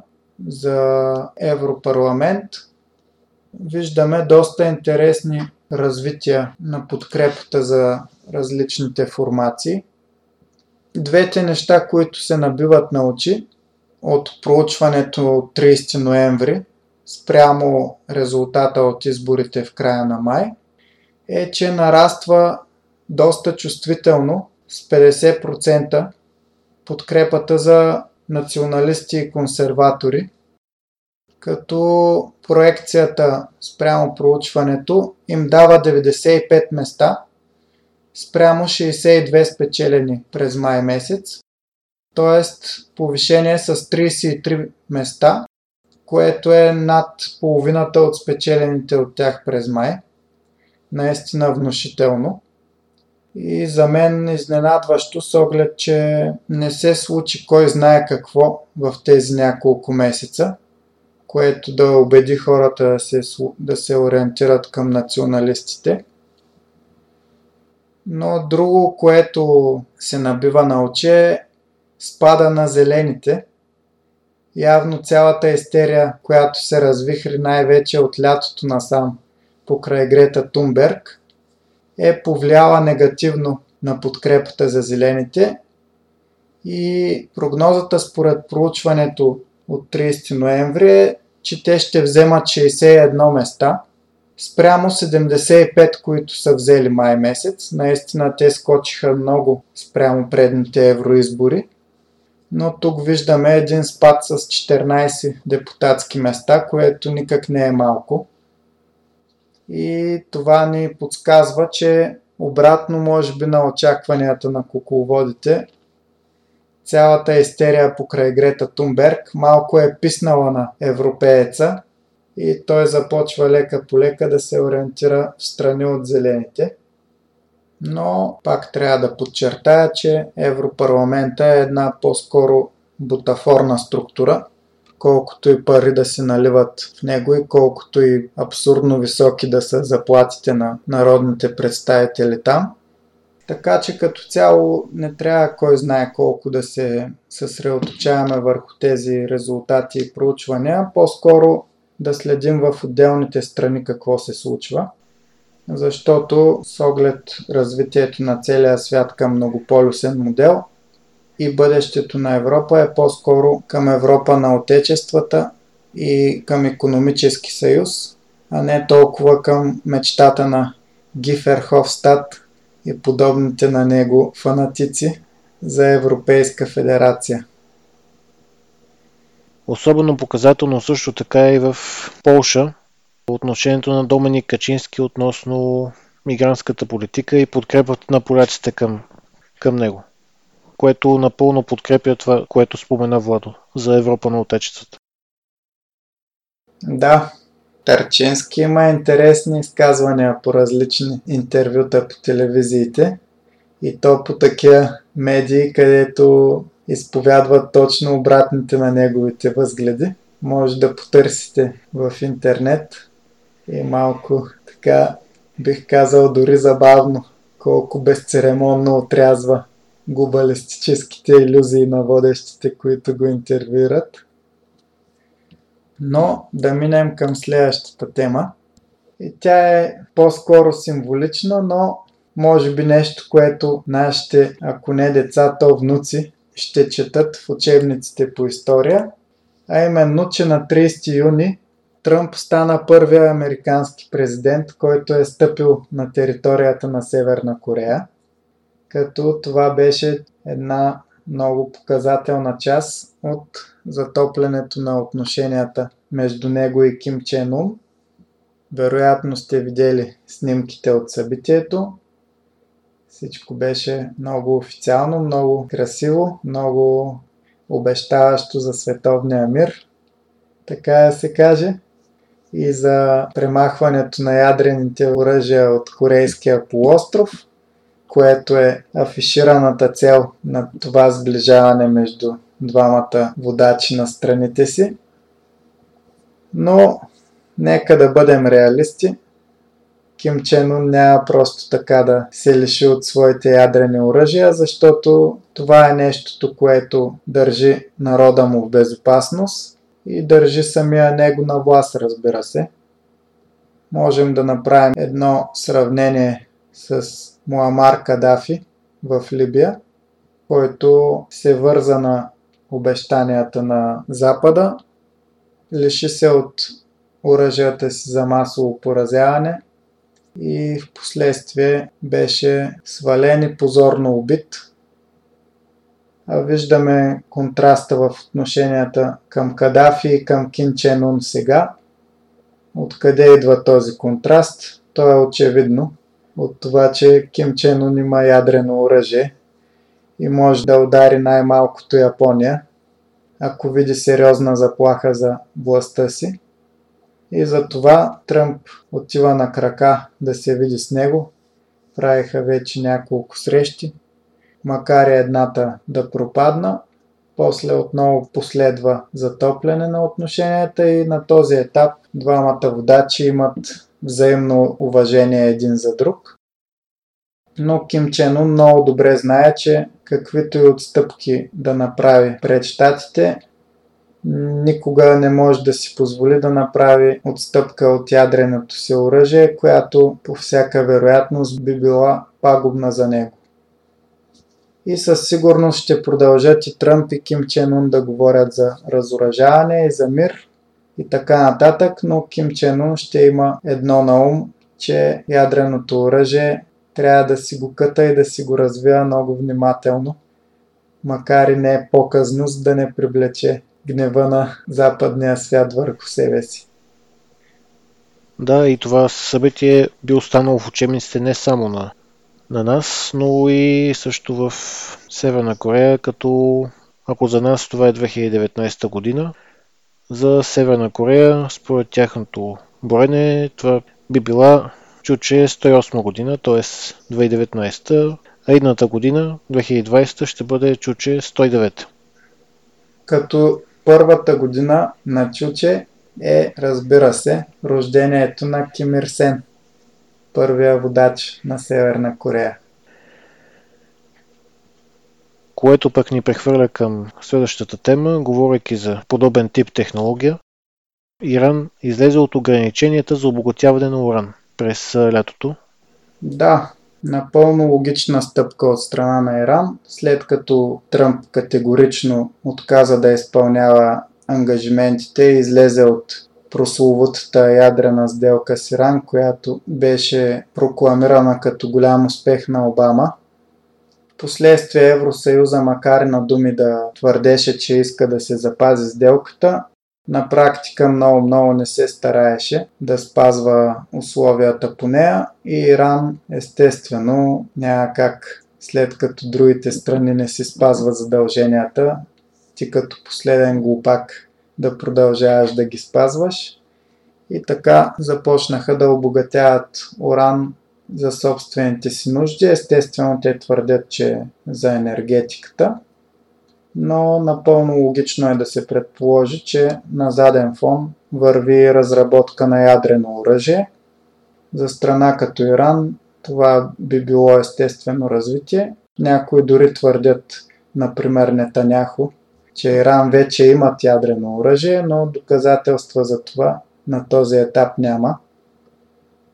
за Европарламент, виждаме доста интересни развития на подкрепата за различните формации. Двете неща, които се набиват на очи от проучването от тридесети ноември спрямо резултата от изборите в края на май, е, че нараства доста чувствително с петдесет процента подкрепата за националисти и консерватори, като проекцията спрямо проучването им дава деветдесет и пет места спрямо шейсет и две спечелени през май месец, т.е. повишение с тридесет и три места, което е над половината от спечелените от тях през май. Наистина внушително. И за мен изненадващо с оглед, че не се случи кой знае какво в тези няколко месеца, което да убеди хората да се, да се ориентират към националистите. Но друго, което се набива на очи, е спада на зелените. Явно цялата истерия, която се развихри най-вече от лятото насам покрай Грета Тумберг, е повлияла негативно на подкрепата за зелените и прогнозата според проучването от тридесети ноември е, че те ще вземат шейсет и едно места спрямо седемдесет и пет, които са взели май месец. Наистина те скочиха много спрямо предните евроизбори, но тук виждаме един спад с четиринадесет депутатски места, което никак не е малко. И това ни подсказва, че обратно може би на очакванията на кукловодите, цялата истерия покрай Грета Тунберг малко е писнала на европееца и той започва лека по лека да се ориентира в страни от зелените. Но пак трябва да подчертая, че Европарламента е една по-скоро бутафорна структура, колкото и пари да се наливат в него и колкото и абсурдно високи да са заплатите на народните представители там. Така че като цяло не трябва кой знае колко да се съсредоточаваме върху тези резултати и проучвания, по-скоро да следим в отделните страни какво се случва, защото с оглед развитието на целия свят към многополюсен модел и бъдещето на Европа е по-скоро към Европа на отечествата и към икономически съюз, а не толкова към мечтата на Гифер Ховстад и подобните на него фанатици за Европейска федерация. Особено показателно също така и в Полша отношението на Доминик Качински относно мигрантската политика и подкрепата на поляците към, към него, което напълно подкрепя това, което спомена Владо за Европа на отечеството. Да, Тарчински има интересни изказвания по различни интервюта по телевизиите и то по такива медии, където изповядват точно обратните на неговите възгледи. Може да потърсите в интернет и малко така бих казал дори забавно колко безцеремонно отрязва глобалистическите илюзии на водещите, които го интервюират. Но да минем към следващата тема. И тя е по-скоро символична, но може би нещо, което нашите, ако не деца, то внуци, ще четат в учебниците по история. А именно, че на тридесети юни Тръмп стана първия американски президент, който е стъпил на територията на Северна Корея. като това беше една много показателна част от затоплянето на отношенията между него и Ким Чен Ун. Вероятно сте видели снимките от събитието. Всичко беше много официално, много красиво, много обещаващо за световния мир, така да се каже, и за премахването на ядрените оръжия от Корейския полуостров, което е афишираната цел на това сближаване между двамата водачи на страните си. Но нека да бъдем реалисти. Ким Чен Ун няма просто така да се лиши от своите ядрени оръжия, защото това е нещото, което държи народа му в безопасност и държи самия него на власт, разбира се. Можем да направим едно сравнение с Муамар Кадафи в Либия, който се върза на обещанията на Запада, лиши се от оръжията си за масово поразяване и в последствие беше свален и позорно убит. А виждаме контраста в отношенията към Кадафи и към Ким Чен Ун сега. Откъде идва този контраст? То е очевидно от това, че Ким Чен Ун има ядрено оръжие и може да удари най-малкото Япония, ако види сериозна заплаха за властта си. И затова Тръмп отива на крака да се види с него. Правиха вече няколко срещи, макар и едната да пропадна. После отново последва затопляне на отношенията и на този етап двамата водачи имат взаимно уважение един за друг. Но Ким Чен Ун много добре знае, че каквито и отстъпки да направи пред щатите, никога не може да си позволи да направи отстъпка от ядреното си оръжие, която по всяка вероятност би била пагубна за него. И със сигурност ще продължат и Тръмп и Ким Чен Ун да говорят за разоръжаване и за мир и така нататък, но Ким Чен Ун ще има едно на ум, че ядреното оръжие трябва да си го къта и да си го развива много внимателно, макар и не е по-късно, за да не привлече гнева на западния свят върху себе си. Да, и това събитие би останало в учебниците не само на, на нас, но и също в Северна Корея, като ако за нас това е две хиляди и деветнадесета година, за Северна Корея, според тяхното броене, това би била чуче сто и осма година, т.е. две хиляди и деветнадесета, а едната година, две хиляди и двадесета, ще бъде чуче сто и девета. Като първата година на чуче е, разбира се, рождението на Ким Ир Сен, първия водач на Северна Корея. Което пък ни прехвърля към следващата тема, говорейки за подобен тип технология. Иран излезе от ограниченията за обогатяване на уран през лятото. Да, напълно логична стъпка от страна на Иран, след като Тръмп категорично отказа да изпълнява ангажиментите и излезе от прословутата ядрена сделка с Иран, която беше прокламирана като голям успех на Обама. Впоследствие Евросъюза, макар на думи да твърдеше, че иска да се запази сделката, на практика много-много не се стараеше да спазва условията по нея и Иран естествено няма как, след като другите страни не си спазват задълженията, ти като последен глупак да продължаваш да ги спазваш. И така започнаха да обогатяват уран за собствените си нужди. Естествено те твърдят, че за енергетиката. Но напълно логично е да се предположи, че на заден фон върви разработка на ядрено оръжие. За страна като Иран това би било естествено развитие. Някои дори твърдят, например Нетаняху, че Иран вече имат ядрено оръжие, но доказателства за това на този етап няма.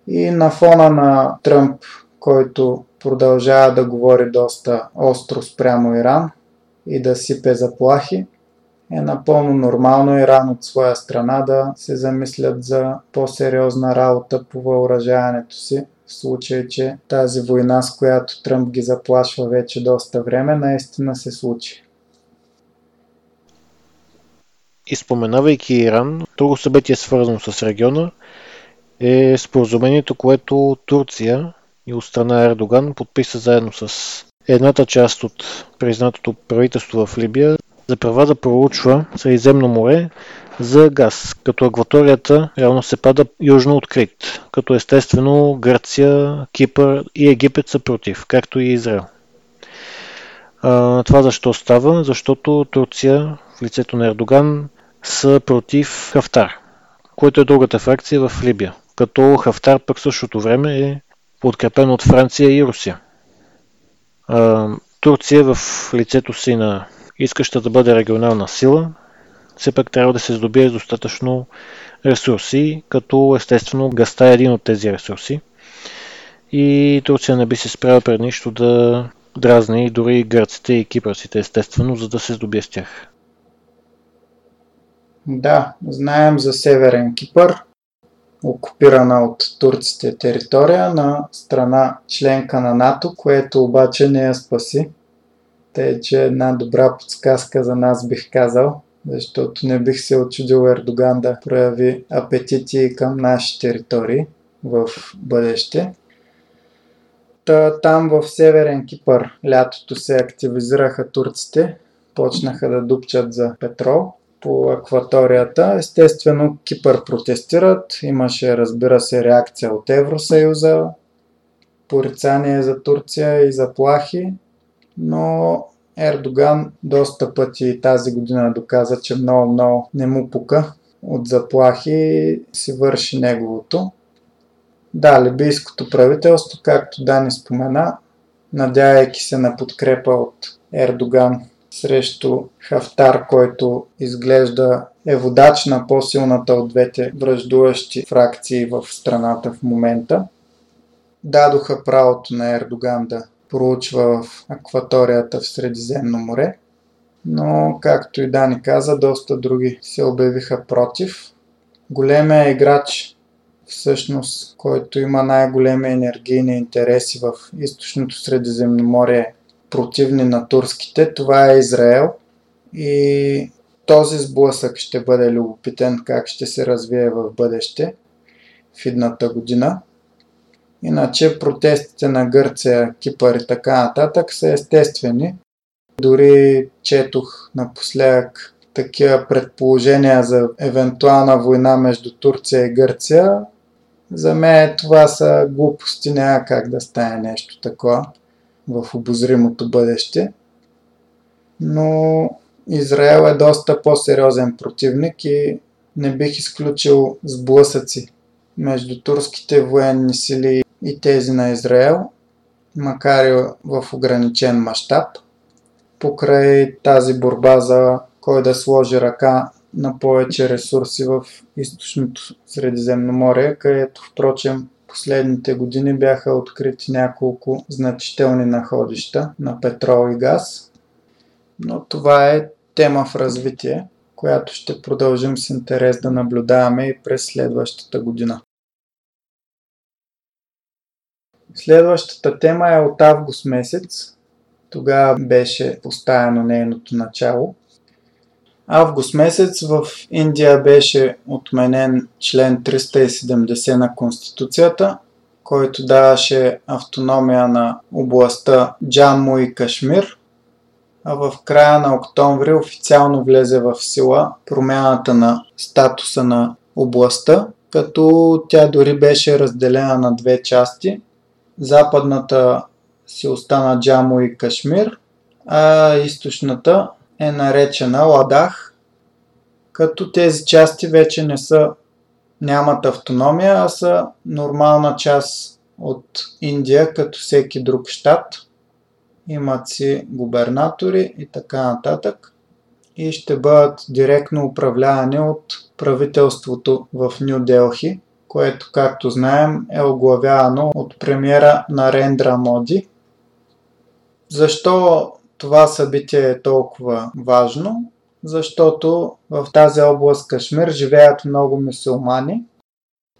И на фона на Тръмп, който продължава да говори доста остро спрямо Иран и да сипе заплахи, е напълно нормално Иран от своя страна да се замислят за по-сериозна работа по въоръжаването си, в случай, че тази война, с която Тръмп ги заплашва вече доста време, наистина се случи. Изпоменавайки Иран, друго събитие свързано с региона е споразумението, което Турция и от страна Ердоган подписа заедно с едната част от признатото правителство в Либия за права да проучва Средиземно море за газ, като акваторията реално се пада южно от Крит, като естествено Гърция, Кипър и Египет са против, както и Израел. А, това защо става? Защото Турция в лицето на Ердоган са против Хафтар, който е другата фракция в Либия, като Хафтар пък в същото време е подкрепен от Франция и Русия. А, Турция в лицето си на искаща да бъде регионална сила, все пак трябва да се здобие с достатъчно ресурси, като естествено газта е един от тези ресурси. И Турция не би се справила пред нищо да дразни дори гърците и кипърците, естествено, за да се здобие с тях. Да, знаем за Северен Кипър, окупирана от турците територия на страна членка на НАТО, което обаче не я спаси. Тъй, че една добра подсказка за нас, бих казал, защото не бих се очудил Ердоган да прояви апетити към наши територии в бъдеще. Та, там в Северен Кипър лятото се активизираха турците, почнаха да дупчат за петрол по акваторията. Естествено Кипър протестират, имаше, разбира се, реакция от Евросъюза, порицание за Турция и заплахи. Но Ердоган доста пъти тази година доказа, че много-много не му пука от заплахи, си върши неговото. Да, либийското правителство, както Дани спомена, надявайки се на подкрепа от Ердоган срещу Хафтар, който изглежда е водач на по-силната от двете враждуващи фракции в страната в момента, дадоха правото на Ердоган да проучва в акваторията в Средиземно море, но, както и Дани каза, доста други се обявиха против. Големия играч, всъщност, който има най-големи енергийни интереси в източното Средиземноморие, противни на турските, това е Израел, и този сблъсък ще бъде любопитен как ще се развие в бъдеще, в идната година. Иначе протестите на Гърция, Кипър и така нататък са естествени. Дори четох напоследък такива предположения за евентуална война между Турция и Гърция. За мен това са глупости, няма как да стане нещо такова в обозримото бъдеще. Но Израел е доста по-сериозен противник и не бих изключил сблъсъци между турските военни сили и тези на Израел, макар и в ограничен мащаб, покрай тази борба за кой да сложи ръка на повече ресурси в източното Средиземноморие, където впрочем последните години бяха открити няколко значителни находища на петрол и газ, но това е тема в развитие, която ще продължим с интерес да наблюдаваме и през следващата година. Следващата тема е от август месец. Тогава беше поставено нейното начало. Август месец в Индия беше отменен член триста и седемдесет на Конституцията, който даваше автономия на областта Джаму и Кашмир, а в края на октомври официално влезе в сила промяната на статуса на областта, като тя дори беше разделена на две части. Западната си остана Джаму и Кашмир, а източната е наречена Ладах, като тези части вече не са, нямат автономия, а са нормална част от Индия, като всеки друг щат. Имат си губернатори и така нататък и ще бъдат директно управлявани от правителството в Ню Делхи, което, както знаем, е оглавявано от премиера Нарендра Моди. Защо това събитие е толкова важно? защото в тази област Кашмир живеят много мюсюлмани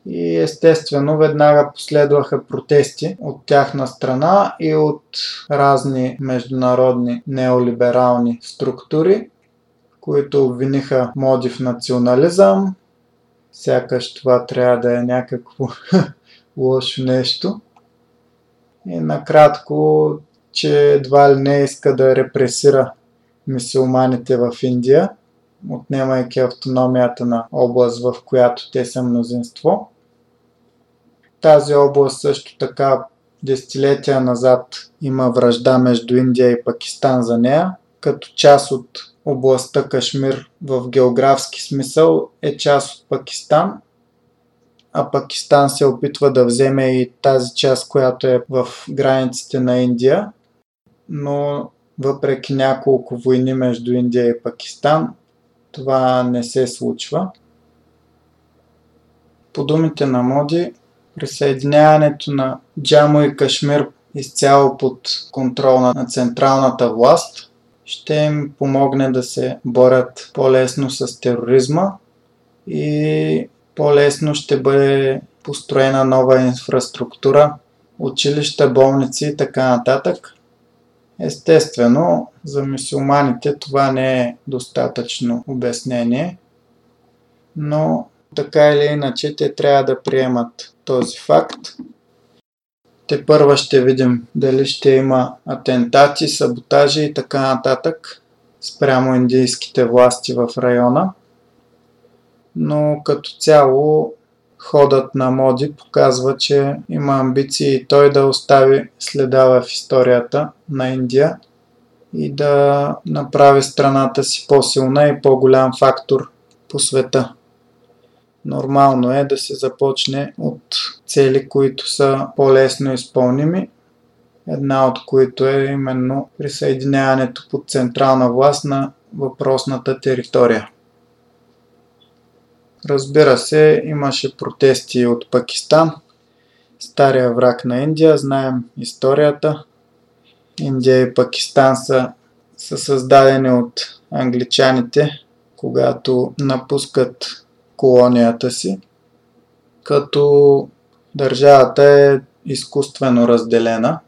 и естествено веднага последваха протести от тяхна страна и от разни международни неолиберални структури, които обвиниха Моди в национализъм, сякаш това трябва да е някакво лошо нещо. И накратко, че едва ли не иска да репресира мюсюлманите в Индия, отнемайки автономията на област, в която те са мнозинство. Тази област също така десетилетия назад има вражда между Индия и Пакистан за нея, като част от областта Кашмир в географски смисъл е част от Пакистан, а Пакистан се опитва да вземе и тази част, която е в границите на Индия, но въпреки няколко войни между Индия и Пакистан, това не се случва. По думите на Моди, присъединяването на Джаму и Кашмир изцяло под контрол на централната власт ще им помогне да се борят по-лесно с тероризма и по-лесно ще бъде построена нова инфраструктура, училища, болници и така нататък. Естествено, за мюсюлманите това не е достатъчно обяснение, но така или иначе те трябва да приемат този факт. Тепърва ще видим дали ще има атентати, саботажи и така нататък спрямо индийските власти в района, но като цяло ходът на Моди показва, че има амбиции и той да остави следа в историята на Индия и да направи страната си по-силна и по-голям фактор по света. Нормално е да се започне от цели, които са по-лесно изпълними, една от които е именно присъединяването под централна власт на въпросната територия. Разбира се, имаше протести от Пакистан, стария враг на Индия, знаем историята. Индия и Пакистан са, са създадени от англичаните, когато напускат колонията си, като държавата е изкуствено разделена.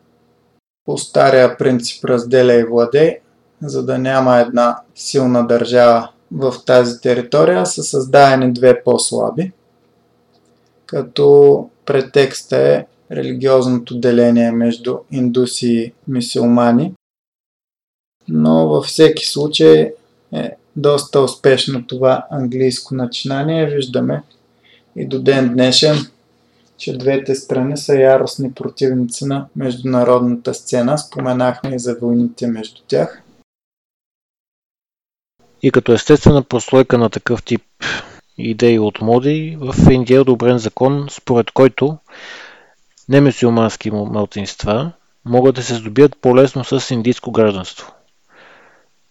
По стария принцип разделя и владей, за да няма една силна държава в тази територия, са създадени две по-слаби, като претекста е религиозното деление между индуси и мюсюлмани, но във всеки случай е доста успешно това английско начинание. Виждаме и до ден днешен, че двете страни са яростни противници на международната сцена. Споменахме и за войните между тях. И като естествена прослойка на такъв тип идеи от Моди, в Индия е одобрен закон, според който немюсюлмански малцинства могат да се здобият по-лесно с индийско гражданство.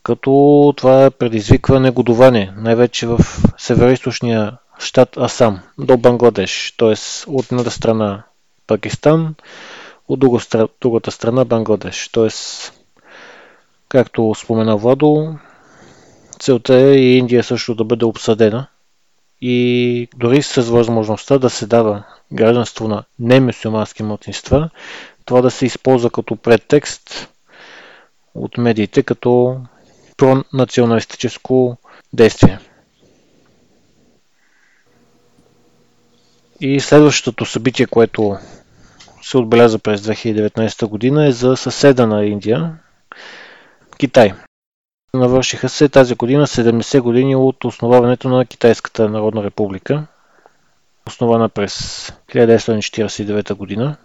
Като това предизвиква негодование, най-вече в североизточния щат Асам до Бангладеш, т.е. от едната страна Пакистан, от другата страна Бангладеш. Т.е. както спомена Владо, целта е и Индия също да бъде обсъдена и дори с възможността да се дава гражданство на немюсюлмански малцинства, това да се използва като претекст от медиите като пронационалистическо действие. И следващото събитие, което се отбеляза през две хиляди и деветнадесета година, е за съседа на Индия – Китай. Навършиха се тази година седемдесет години от основаването на Китайската народна република, основана през хиляда деветстотин четиридесет и девета година.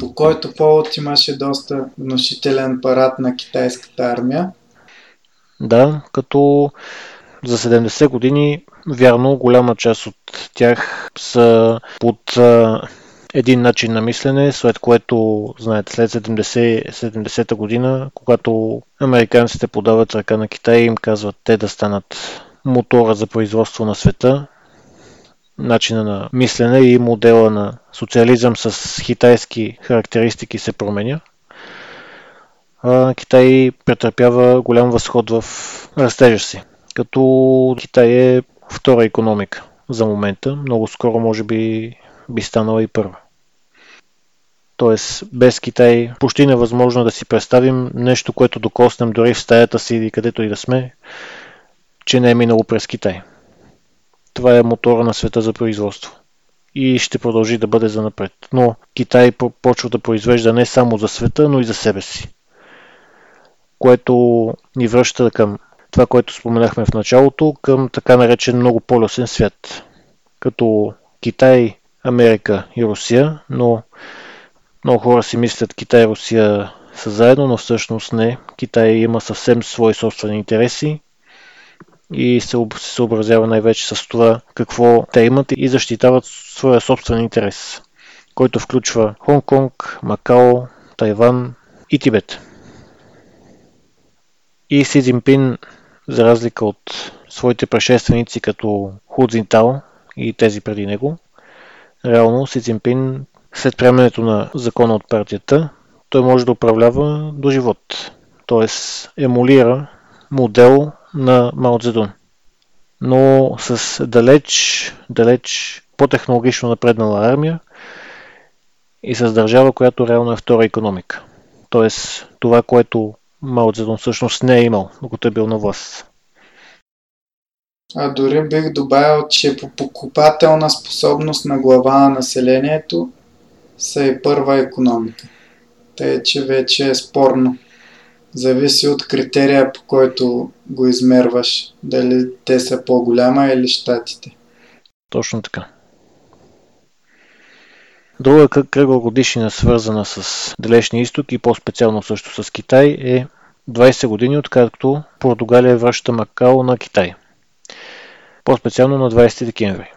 По който повод имаше доста внушителен парад на китайската армия. Да, като за седемдесет години, вярно, голяма част от тях са под а, един начин на мислене, след което, знаете, след седемдесета година, когато американците подават ръка на Китай и им казват те да станат мотора за производство на света, начина на мислене и модела на социализъм с китайски характеристики се променя. Китай претърпява голям възход в растежа си. като Китай е втора икономика за момента, много скоро може би би станала и първа. Тоест, без Китай почти невъзможно да си представим нещо, което докоснем дори в стаята си или където и да сме, че не е минало през Китай. Това е мотора на света за производство и ще продължи да бъде занапред. Но Китай почва да произвежда не само за света, но и за себе си, което ни връща към това, което споменахме в началото, към така наречен много полюсен свят, като Китай, Америка и Русия, но много хора си мислят, Китай и Русия са заедно, но всъщност не. Китай има съвсем свои собствени интереси и се съобразява най-вече с това какво те имат и защитават своя собствен интерес, който включва Хонконг, Макао, Тайван и Тибет. И Си Цзинпин, за разлика от своите предшественици като Ху Цзинтао и тези преди него, реално Си Цзинпин след приемането на закона от партията, той може да управлява до живот, т.е. емулира модел на Мао Цзедун, но с далеч, далеч по-технологично напреднала армия и с държава, която реално е втора икономика. Т.е. това, което Мао Цзедун всъщност не е имал, докато е бил на власт. А дори бих добавил, че по покупателна способност на глава на населението са и първа икономика. Тъй, че вече е спорно. Зависи от критерия, по който го измерваш. Дали те са по-голяма или щатите. Точно така. Друга кръглогодишнина, свързана с Далечния изток и по-специално също с Китай, е двайсет години, откакто Португалия връща Макао на Китай. По-специално на двайсети декември.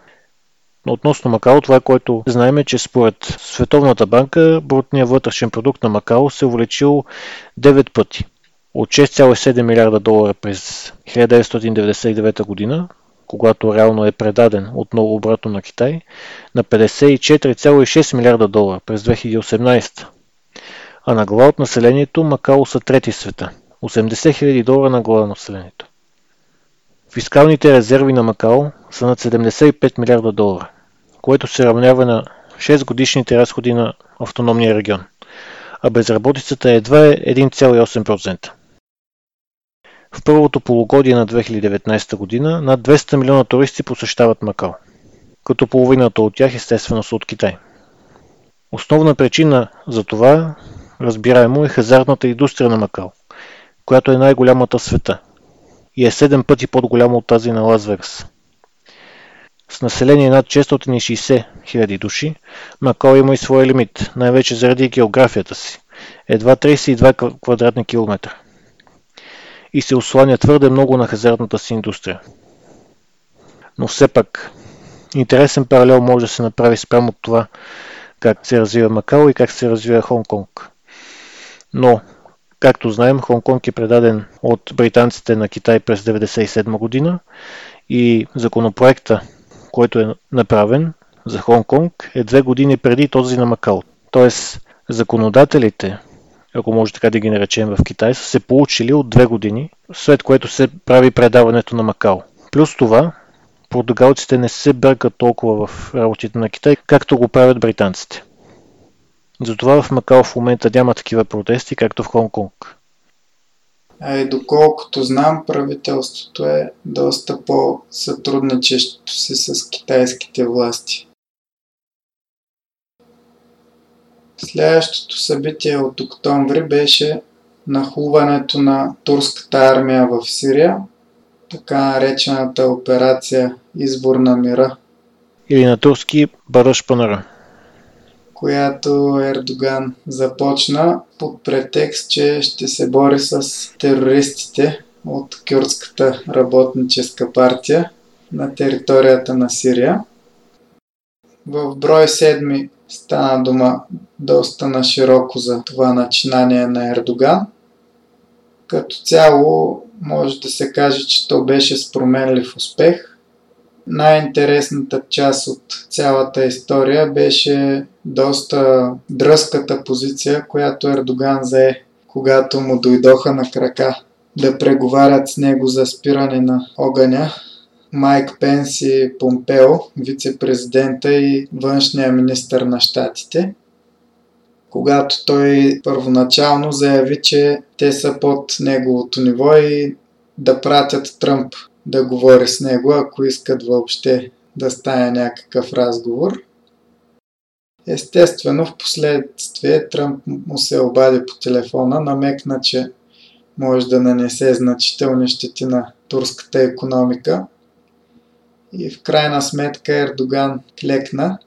Относно Макао, това, което знаем е, че според Световната банка, брутният вътрешен продукт на Макао се увеличил девет пъти. От шест цяло и седем милиарда долара през хиляда деветстотин деветдесет и девета година, когато реално е предаден отново обратно на Китай, на петдесет и четири цяло и шест милиарда долара през две хиляди и осемнадесета. А на глава от населението Макао са трети в света. осемдесет хиляди долара на глава на населението. Фискалните резерви на Макао са над седемдесет и пет милиарда долара, което се равнява на шест годишните разходи на автономния регион, а безработицата едва е едно цяло и осем процента. В първото полугодие на две хиляди и деветнадесета година над двеста милиона туристи посещават Макао, като половината от тях естествено са от Китай. Основна причина за това, разбираемо, е хазартната индустрия на Макао, която е най-голямата в света и е седем пъти по-голяма от тази на Лас Вегас. С население над шестстотин и шейсет хиляди души, Макао има и своя лимит, най-вече заради географията си, едва трийсет и два квадратни километра. И се осланя твърде много на хазартната си индустрия. Но все пак, интересен паралел може да се направи спрямо от това, как се развива Макао и как се развива Хонконг. Но, както знаем, Хонконг е предаден от британците на Китай през хиляда деветстотин деветдесет и седма година и законопроекта, който е направен за Хонконг, е две години преди този на Макао. Тоест, законодателите, ако може така да ги наречем в Китай, са се получили от две години, след което се прави предаването на Макао. Плюс това, португалците не се бъркат толкова в работите на Китай, както го правят британците. Затова в Макао в момента няма такива протести, както в Хонконг. А и доколкото знам, правителството е доста по-сътрудничещо си с китайските власти. Следващото събитие от октомври беше нахлуването на турската армия в Сирия, така наречената операция Избор на мира. Или на турски Бараш Панара, която Ердоган започна под претекст, че ще се бори с терористите от Кюрдската работническа партия на територията на Сирия. В брой седми стана дума доста нашироко за това начинание на Ердоган. Като цяло може да се каже, че то беше с променлив успех. Най-интересната част от цялата история беше доста дръзката позиция, която Ердоган зае, когато му дойдоха на крака да преговарят с него за спиране на огъня Майк Пенс и Помпео, вице-президента и външния министър на щатите, когато той първоначално заяви, че те са под неговото ниво и да пратят Тръмп да говори с него, ако искат въобще да стане някакъв разговор. Естествено, в последствие Тръмп му се обади по телефона, намекна, че може да нанесе значителни щети на турската икономика. И в крайна сметка Ердоган клекна,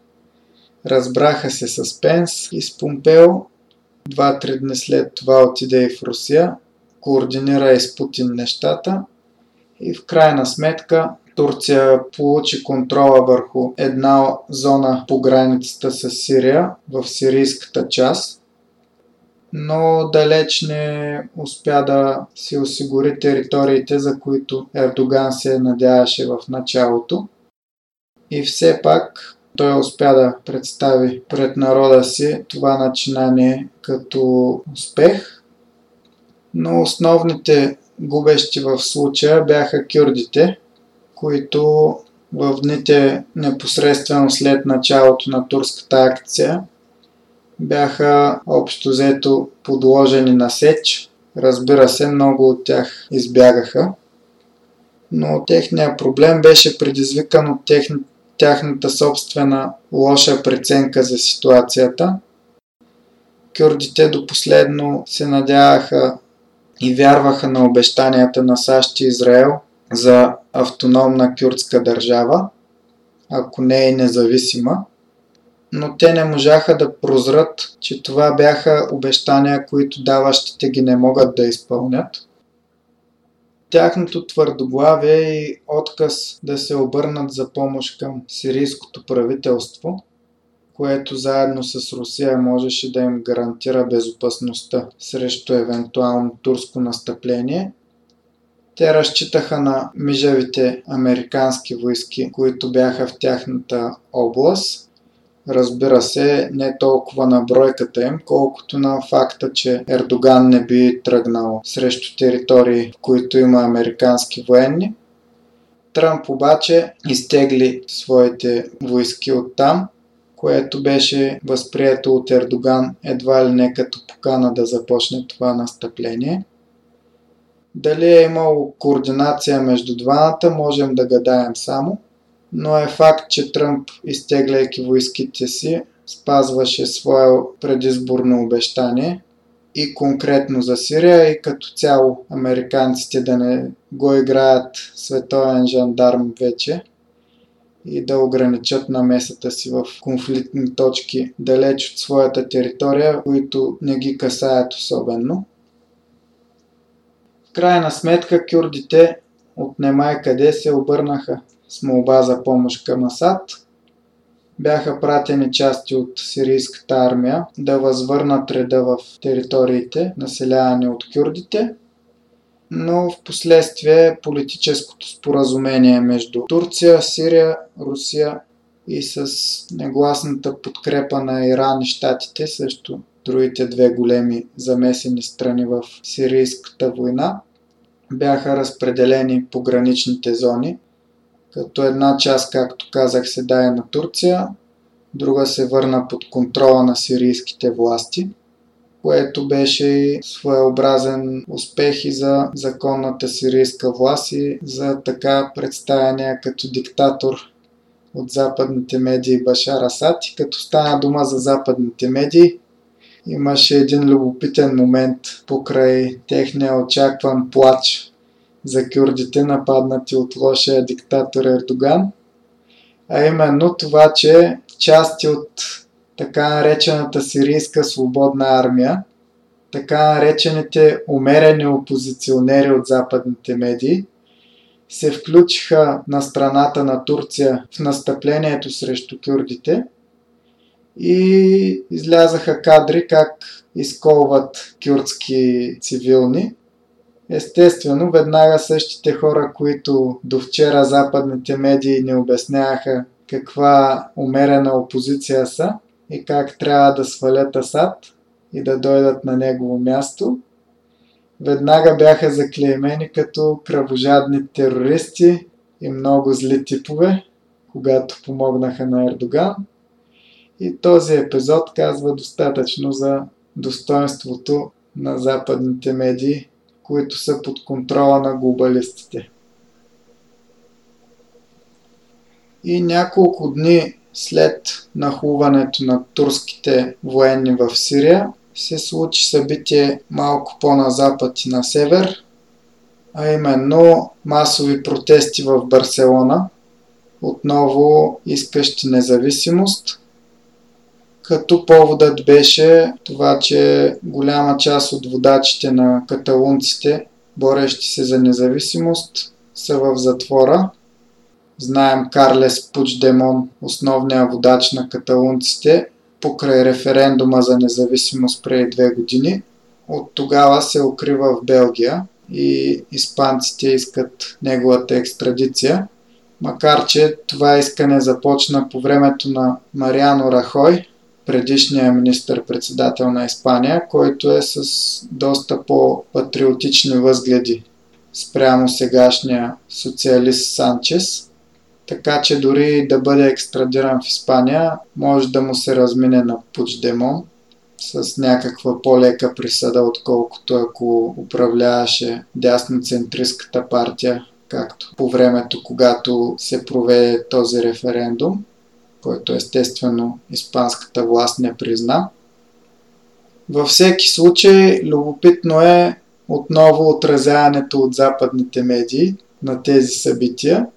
разбраха се с Пенс и с Помпео. Два-три дни след това отиде и в Русия, координира и с Путин нещата и в крайна сметка Турция получи контрола върху една зона по границата с Сирия, в сирийската част, но далеч не успя да си осигури териториите, за които Ердоган се надяваше в началото. И все пак той успя да представи пред народа си това начинание като успех, но основните губещи в случая бяха кюрдите, които в дните непосредствено след началото на турската акция бяха общо взето подложени на сеч. Разбира се, много от тях избягаха, но техният проблем беше предизвикан от техни... тяхната собствена лоша преценка за ситуацията. Кюрдите до последно се надяваха и вярваха на обещанията на САЩ и Израел за автономна кюрдска държава, ако не е независима, но те не можаха да прозрат, че това бяха обещания, които даващите ги не могат да изпълнят. Тяхното твърдоглавие и отказ да се обърнат за помощ към сирийското правителство, което заедно с Русия можеше да им гарантира безопасността срещу евентуално турско настъпление. Те разчитаха на мижавите американски войски, които бяха в тяхната област. Разбира се, не толкова на бройката им, колкото на факта, че Ердоган не би тръгнал срещу територии, в които има американски военни. Тръмп обаче изтегли своите войски оттам, което беше възприето от Ердоган едва ли не като покана да започне това настъпление. Дали е имало координация между двамата, можем да гадаем само, но е факт, че Тръмп, изтегляйки войските си, спазваше свое предизборно обещание и конкретно за Сирия и като цяло американците да не го играят световен жандарм вече и да ограничат намесата си в конфликтни точки далеч от своята територия, които не ги касаят особено. В крайна сметка кюрдите от немай къде се обърнаха с молба за помощ към Асад. Бяха пратени части от сирийската армия да възвърнат реда в териториите, населявани от кюрдите, но в последствие политическото споразумение между Турция, Сирия, Русия и с негласната подкрепа на Иран и щатите, също другите две големи замесени страни в сирийската война, бяха разпределени пограничните зони, като една част, както казах, се даде на Турция, друга се върна под контрола на сирийските власти, което беше своеобразен успех и за законната сирийска власт и за така представения като диктатор от западните медии Башар Асад. И като стана дума за западните медии, имаше един любопитен момент покрай техния очакван плач за кюрдите, нападнати от лошия диктатор Ердоган, а именно това, че части от така наречената сирийска свободна армия, така наречените умерени опозиционери от западните медии, се включиха на страната на Турция в настъплението срещу кюрдите и излязаха кадри как изколват кюрдски цивилни. Естествено, веднага същите хора, които до вчера западните медии не обясняваха каква умерена опозиция са и как трябва да свалят Асад и да дойдат на негово място, веднага бяха заклеймени като кръвожадни терористи и много зли типове, когато помогнаха на Ердоган. И този епизод казва достатъчно за достоинството на западните медии, които са под контрола на глобалистите. И няколко дни след нахлуването на турските военни в Сирия се случи събитие малко по-на запад и на север, а именно масови протести в Барселона, отново искащи независимост, като поводът беше това, че голяма част от водачите на каталунците, борещи се за независимост, са в затвора. Знаем Карлес Пучдемон, основният водач на каталунците, покрай референдума за независимост преди две години. От тогава се укрива в Белгия и испанците искат неговата екстрадиция. Макар че това искане започна по времето на Мариано Рахой, предишния министър-председател на Испания, който е с доста по-патриотични възгледи спрямо сегашния социалист Санчес, така че дори да бъде екстрадиран в Испания, може да му се размине на Пучдемон с някаква по-лека присъда, отколкото ако управляваше дясноцентристката партия, както по времето, когато се проведе този референдум, който естествено испанската власт не призна. Във всеки случай, любопитно е отново отразяването от западните медии на тези събития.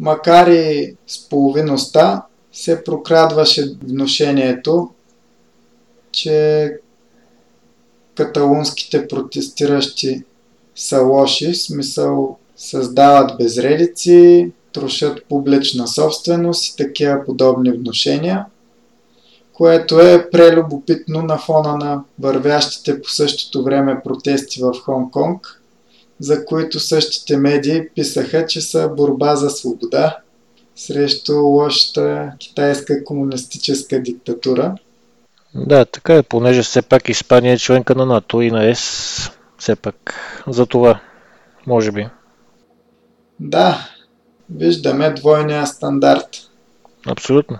Макар и с половиността, се прокрадваше внушението, че каталунските протестиращи са лоши, в смисъл създават безредици, трошат публична собственост и такива подобни внушения, което е прелюбопитно на фона на вървящите по същото време протести в Хонконг, за които същите медии писаха, че са борба за свобода срещу лошата китайска комунистическа диктатура. Да, така е, понеже все пак Испания е членка на НАТО и на ЕС, все пак за това, може би. Да, виждаме двойния стандарт. Абсолютно.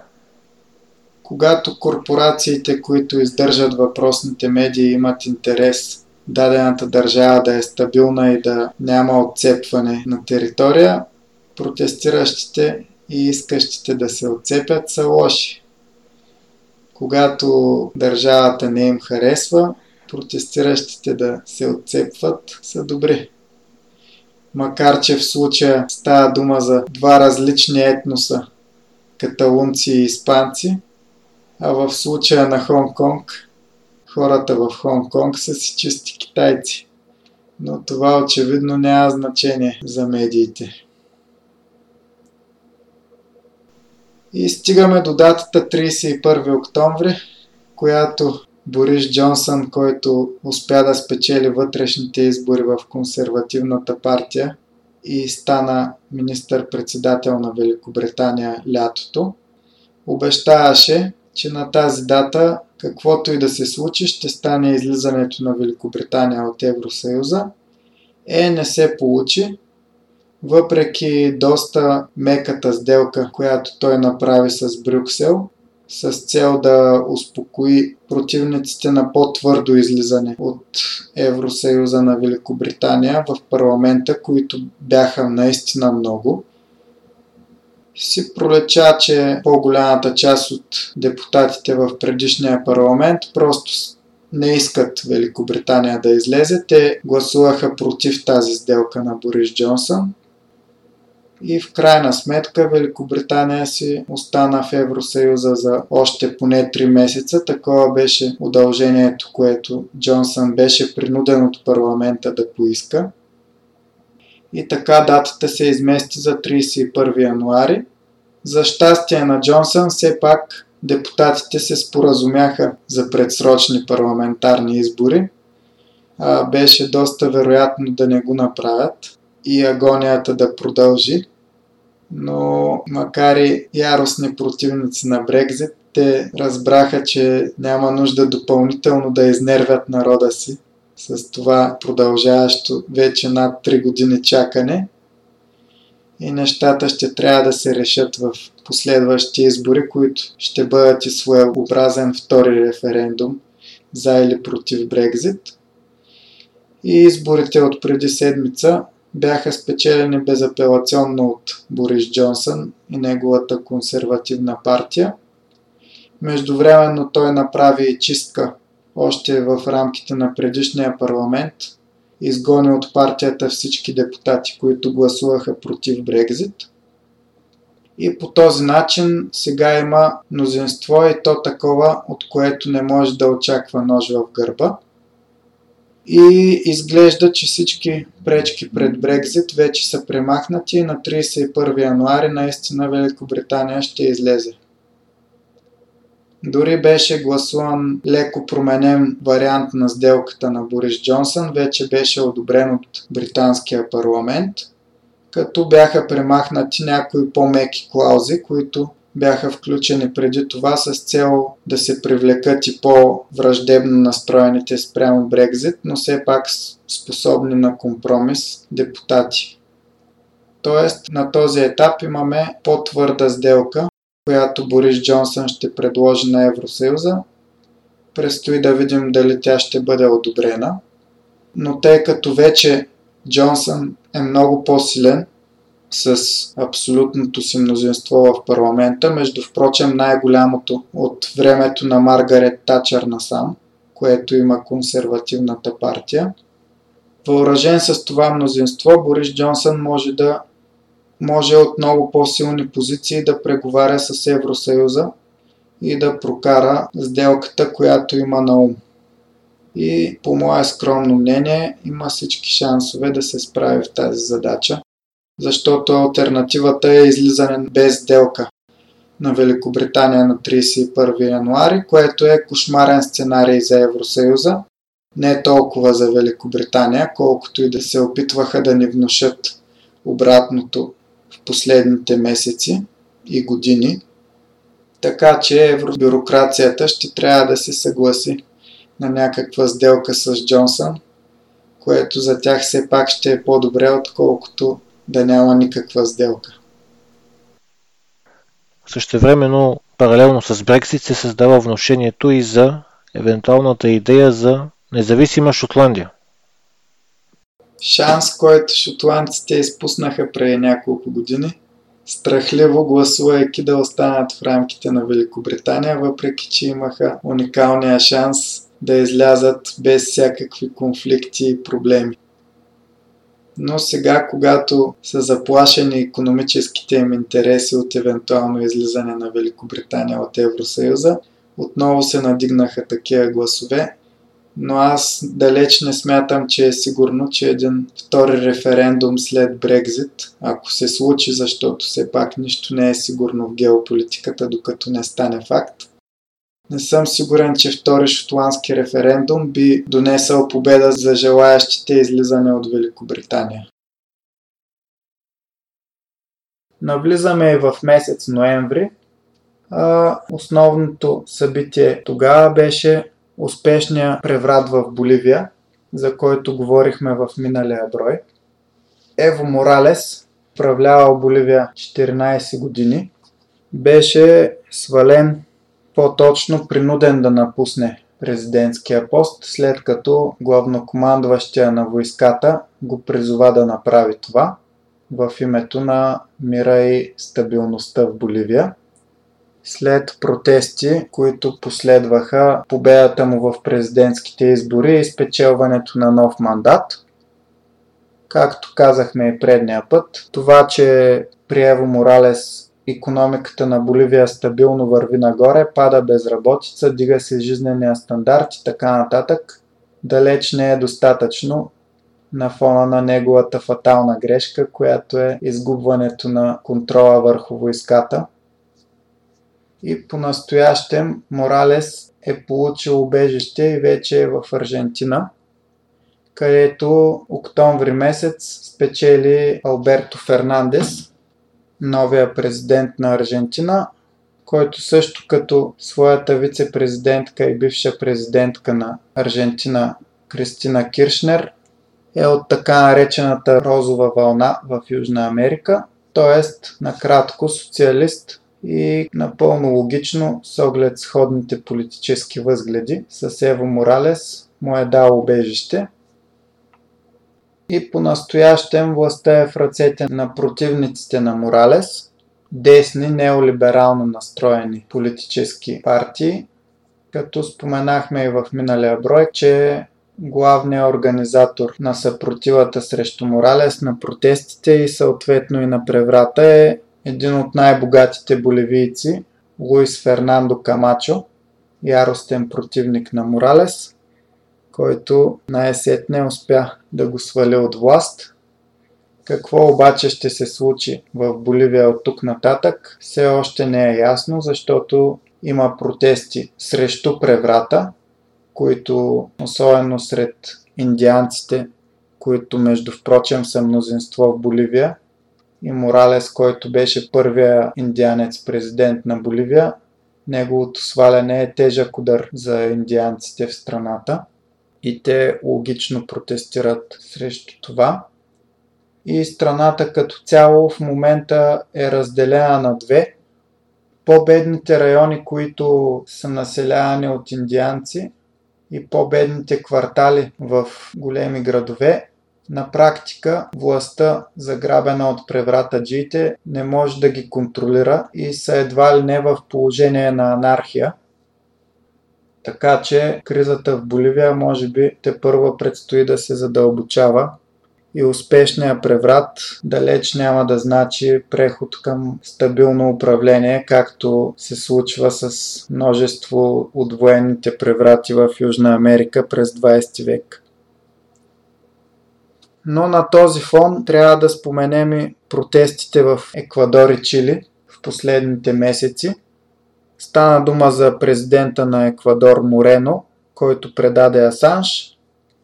Когато корпорациите, които издържат въпросните медии, имат интерес дадената държава да е стабилна и да няма отцепване на територия, протестиращите и искащите да се отцепят са лоши. Когато държавата не им харесва, протестиращите да се отцепват са добри. Макар че в случая става дума за два различни етноса – каталунци и испанци, а в случая на Хонконг, хората в Хонконг са си чисти китайци. Но това очевидно няма значение за медиите. И стигаме до датата тридесет и първи октомври, която Борис Джонсън, който успя да спечели вътрешните избори в консервативната партия и стана министър-председател на Великобритания лятото, обещаваше, че на тази дата каквото и да се случи, ще стане излизането на Великобритания от Евросъюза. Е, не се получи, въпреки доста меката сделка, която той направи с Брюксел, с цел да успокои противниците на по-твърдо излизане от Евросъюза на Великобритания в парламента, които бяха наистина много. Си пролеча, че по-голямата част от депутатите в предишния парламент просто не искат Великобритания да излезе. Те гласуваха против тази сделка на Борис Джонсън и в крайна сметка Великобритания си остана в Евросъюза за още поне три месеца. Такова беше удължението, което Джонсън беше принуден от парламента да поиска. И така датата се измести за тридесет и първи януари. За щастие на Джонсън, все пак депутатите се споразумяха за предсрочни парламентарни избори. А, беше доста вероятно да не го направят и агонията да продължи. Но макар и яростни противници на Брекзит, те разбраха, че няма нужда допълнително да изнервят народа си с това продължаващо вече над три години чакане и нещата ще трябва да се решат в последващи избори, които ще бъдат и своеобразен втори референдум за или против Брекзит. И изборите от преди седмица бяха спечелени безапелационно от Борис Джонсън и неговата консервативна партия. Междувременно той направи и чистка още в рамките на предишния парламент, изгони от партията всички депутати, които гласуваха против Брекзит. И по този начин сега има мнозинство и то такова, от което не може да очаква нож в гърба. И изглежда, че всички пречки пред Брекзит вече са премахнати и на тридесет и първи януари наистина Великобритания ще излезе. Дори беше гласуван леко променен вариант на сделката на Борис Джонсън, вече беше одобрен от британския парламент, като бяха премахнати някои по-меки клаузи, които бяха включени преди това с цел да се привлекат и по-враждебно настроените спрямо Брекзит, но все пак способни на компромис депутати. Тоест на този етап имаме по-твърда сделка, която Борис Джонсън ще предложи на Евросъюза. Предстои да видим дали тя ще бъде одобрена. Но тъй като вече Джонсън е много по-силен с абсолютното си мнозинство в парламента, между впрочем най-голямото от времето на Маргарет Тачър насам, което има консервативната партия. Въоръжен с това мнозинство, Борис Джонсън може да може от много по-силни позиции да преговаря с Евросъюза и да прокара сделката, която има на ум. И по мое скромно мнение има всички шансове да се справи в тази задача, защото алтернативата е излизане без сделка на Великобритания на тридесет и първи януари, което е кошмарен сценарий за Евросъюза, не толкова за Великобритания, колкото и да се опитваха да ни внушат обратното в последните месеци и години, така че евробюрокрацията ще трябва да се съгласи на някаква сделка с Джонсън, което за тях все пак ще е по-добре, отколкото да няма никаква сделка. Същевременно, паралелно с Брексит се създава внушението и за евентуалната идея за независима Шотландия. Шанс, който шотландците изпуснаха преди няколко години, страхливо гласувайки да останат в рамките на Великобритания, въпреки че имаха уникалния шанс да излязат без всякакви конфликти и проблеми. Но сега, когато са заплашени икономическите им интереси от евентуално излизане на Великобритания от Евросъюза, отново се надигнаха такива гласове, но аз далеч не смятам, че е сигурно, че един втори референдум след Брекзит, ако се случи, защото все пак нищо не е сигурно в геополитиката, докато не стане факт. Не съм сигурен, че втори шотландски референдум би донесъл победа за желаящите излизане от Великобритания. Навлизаме и в месец ноември. А основното събитие тогава беше успешния преврат в Боливия, за който говорихме в миналия брой. Ево Моралес, управлявал Боливия четиринадесет години, беше свален, по-точно принуден да напусне президентския пост, след като главнокомандващия на войската го призова да направи това в името на мира и стабилността в Боливия. След протести, които последваха победата му в президентските избори и спечелването на нов мандат. Както казахме и предния път, това, че при Ево Моралес икономиката на Боливия стабилно върви нагоре, пада безработица, дига се жизнения стандарт и така нататък, далеч не е достатъчно на фона на неговата фатална грешка, която е изгубването на контрола върху войската. И по-настоящем Моралес е получил убежище и вече е в Аржентина, където октомври месец спечели Алберто Фернандес, новия президент на Аржентина, който също като своята вице-президентка и бивша президентка на Аржентина Кристина Киршнер е от така наречената розова вълна в Южна Америка, т.е. накратко социалист и напълно логично с оглед сходните политически възгледи с Ево Моралес му е дал убежище. И понастоящем властта е в ръцете на противниците на Моралес, десни неолиберално настроени политически партии, като споменахме и в миналия брой, че главният организатор на съпротивата срещу Моралес, на протестите и съответно и на преврата е един от най-богатите боливийци, Луис Фернандо Камачо, яростен противник на Моралес, който най-сетне успя да го свали от власт. Какво обаче ще се случи в Боливия от тук нататък, все още не е ясно, защото има протести срещу преврата, които особено сред индианците, които между впрочем са мнозинство в Боливия, и Моралес, който беше първия индианец президент на Боливия, неговото сваляне е тежък удар за индианците в страната и те логично протестират срещу това. И страната като цяло в момента е разделена на две. По-бедните райони, които са населявани от индианци, и по-бедните квартали в големи градове, на практика властта, заграбена от превратаджиите, не може да ги контролира и са едва ли не в положение на анархия. Така че кризата в Боливия може би тепърва предстои да се задълбочава и успешният преврат далеч няма да значи преход към стабилно управление, както се случва с множество от военните преврати в Южна Америка през двайсети век. Но на този фон трябва да споменем и протестите в Еквадор и Чили в последните месеци. Стана дума за президента на Еквадор Морено, който предаде Асанж.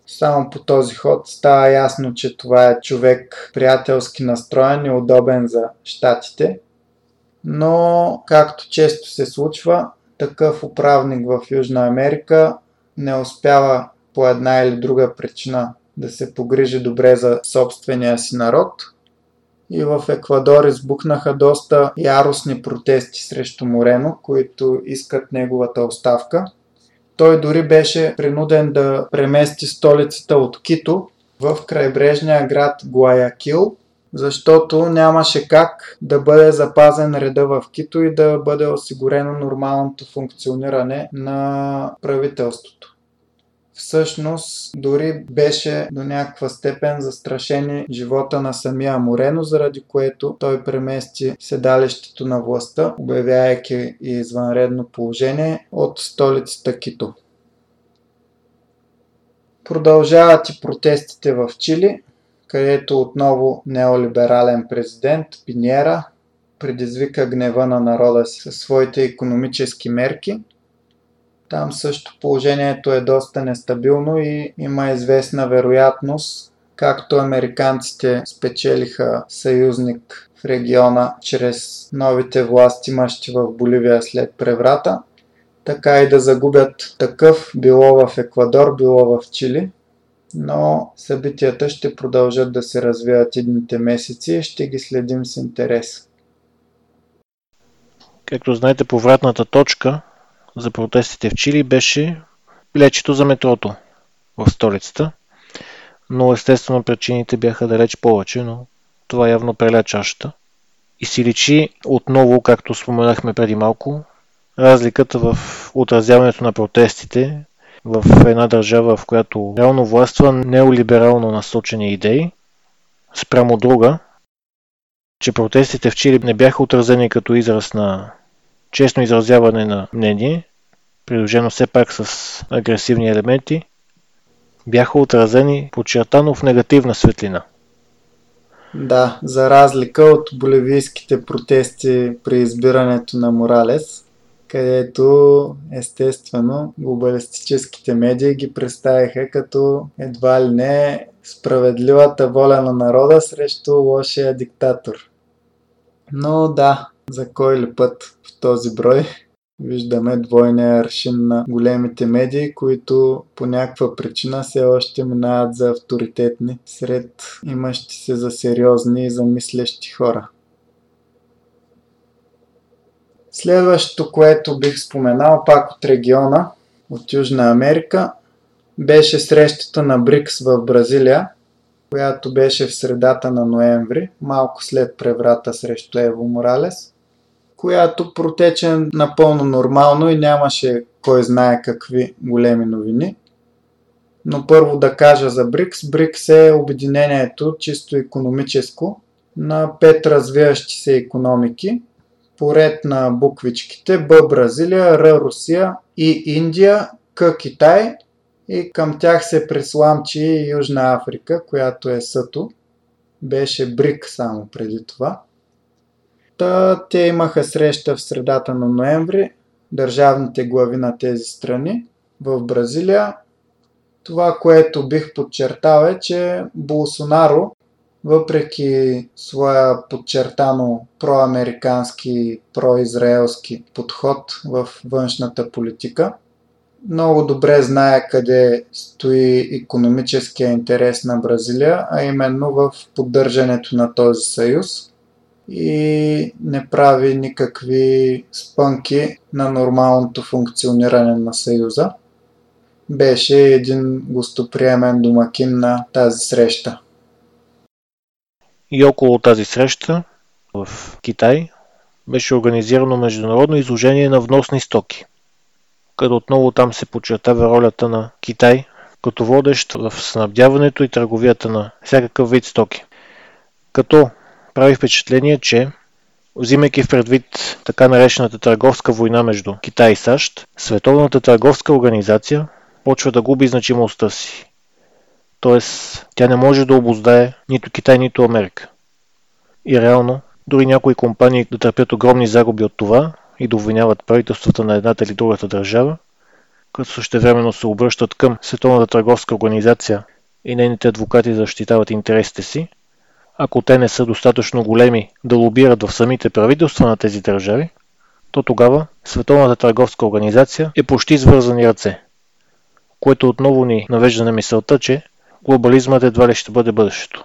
Само по този ход става ясно, че това е човек приятелски настроен и удобен за щатите. Но, както често се случва, такъв управник в Южна Америка не успява по една или друга причина да се погрижи добре за собствения си народ. И в Еквадор избухнаха доста яростни протести срещу Морено, които искат неговата оставка. Той дори беше принуден да премести столицата от Кито в крайбрежния град Гуаякил, защото нямаше как да бъде запазен реда в Кито и да бъде осигурено нормалното функциониране на правителството. Всъщност, дори беше до някаква степен застрашен живота на самия Морено, заради което той премести седалището на властта, обявявайки и извънредно положение от столицата Кито. Продължават и протестите в Чили, където отново неолиберален президент Пиньера предизвика гнева на народа си със своите икономически мерки. Там също положението е доста нестабилно и има известна вероятност, както американците спечелиха съюзник в региона чрез новите власти, имащи в Боливия след преврата, така и да загубят такъв, било в Еквадор, било в Чили. Но събитията ще продължат да се развиват идните месеци и ще ги следим с интерес. Както знаете, повратната точка за протестите в Чили беше билетчето за метрото в столицата, но естествено причините бяха далеч повече, но това явно преля чашата и си личи отново, както споменахме преди малко, разликата в отразяването на протестите в една държава, в която реално властва неолиберално насочени идеи спрямо друга, че протестите в Чили не бяха отразени като израз на честно изразяване на мнение, придружено все пак с агресивни елементи, бяха отразени подчертано в негативна светлина. Да, за разлика от боливийските протести при избирането на Моралес, където естествено глобалистическите медии ги представиха като едва ли не справедливата воля на народа срещу лошия диктатор. Но да, за кой ли път в този брой Виждаме двойния аршин на големите медии, които по някаква причина все още минават за авторитетни сред имащи се за сериозни и замислящи хора. Следващото, което бих споменал пак от региона, от Южна Америка, беше срещата на БРИКС в Бразилия, която беше в средата на ноември, малко след преврата срещу Ево Моралес, която протече напълно нормално и нямаше кой знае какви големи новини. Но първо да кажа за БРИКС. БРИКС е обединението чисто икономическо на пет развиващи се икономики. Поред на буквичките Б Бразилия, Р Русия, И Индия, К Китай и към тях се пресламчи и Южна Африка, която е съто. Беше БРИК само преди това. Та, те имаха среща в средата на ноември, държавните глави на тези страни в Бразилия. Това, което бих подчертал е, че Болсонаро, въпреки своя подчертано проамерикански и произраелски подход в външната политика, много добре знае къде стои икономическия интерес на Бразилия, а именно в поддържането на този съюз и не прави никакви спънки на нормалното функциониране на съюза. Беше един гостоприемен домакин на тази среща. И около тази среща в Китай беше организирано международно изложение на вносни стоки, като отново там се подчертава ролята на Китай като водещ в снабдяването и търговията на всякакъв вид стоки. Като прави впечатление, че взимайки в предвид така наречената търговска война между Китай и САЩ, Световната търговска организация почва да губи значимостта си. Т.е. тя не може да обуздае нито Китай, нито Америка. И реално, дори някои компании да търпят огромни загуби от това и да обвиняват правителствата на едната или другата държава, като същевременно се обръщат към Световната търговска организация и нейните адвокати защитават интересите си, ако те не са достатъчно големи да лобират в самите правителства на тези държави, то тогава Световната търговска организация е почти свързани ръце, което отново ни навежда на мисълта, че глобализмът едва ли ще бъде бъдещето.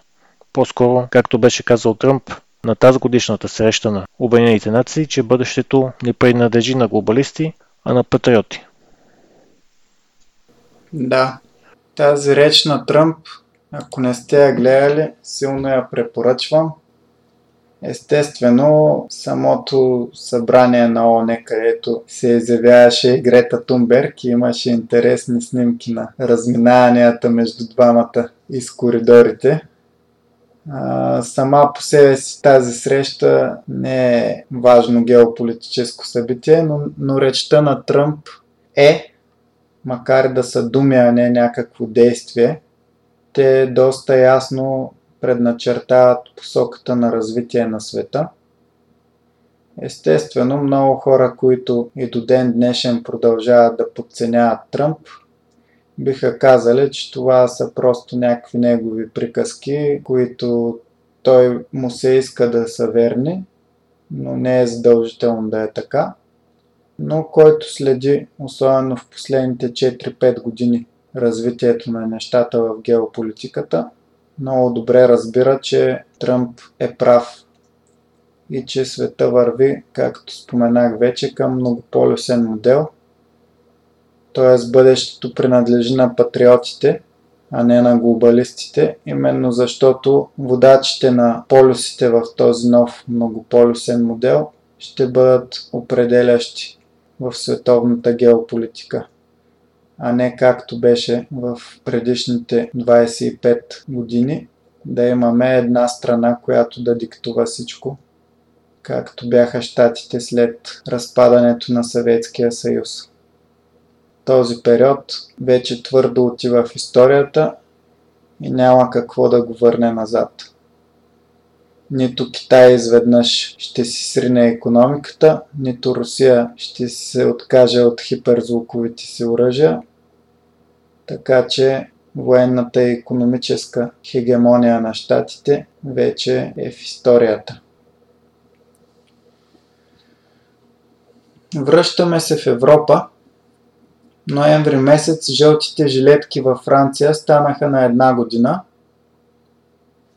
По-скоро, както беше казал Тръмп на тази годишната среща на Обединените нации, че бъдещето не принадлежи на глобалисти, а на патриоти. Да, тази реч на Тръмп, ако не сте я гледали, силно я препоръчвам. Естествено, самото събрание на ООН, където се изявяваше Грета Тумберг и имаше интересни снимки на разминаванията между двамата из коридорите. А, сама по себе си тази среща не е важно геополитическо събитие, но, но речта на Тръмп е, макар да са думи, а не някакво действие, те доста ясно предначертават посоката на развитие на света. Естествено, много хора, които и до ден днешен продължават да подценяват Тръмп, биха казали, че това са просто някакви негови приказки, които той му се иска да са верни, но не е задължително да е така. Но който следи, особено в последните четири-пет години, развитието на нещата в геополитиката, много добре разбира, че Тръмп е прав и че света върви, както споменах вече, към многополюсен модел, т.е. бъдещето принадлежи на патриотите, а не на глобалистите, именно защото водачите на полюсите в този нов многополюсен модел ще бъдат определящи в световната геополитика, а не както беше в предишните двадесет и пет години, да имаме една страна, която да диктува всичко, както бяха щатите след разпадането на Съветския съюз. Този период вече твърдо отива в историята и няма какво да го върне назад. Нито Китай изведнъж ще си срине икономиката, нито Русия ще се откаже от хиперзвуковите си оръжия, така че военната и икономическа хегемония на щатите вече е в историята. Връщаме се в Европа. Ноември месец жълтите жилетки във Франция станаха на една година.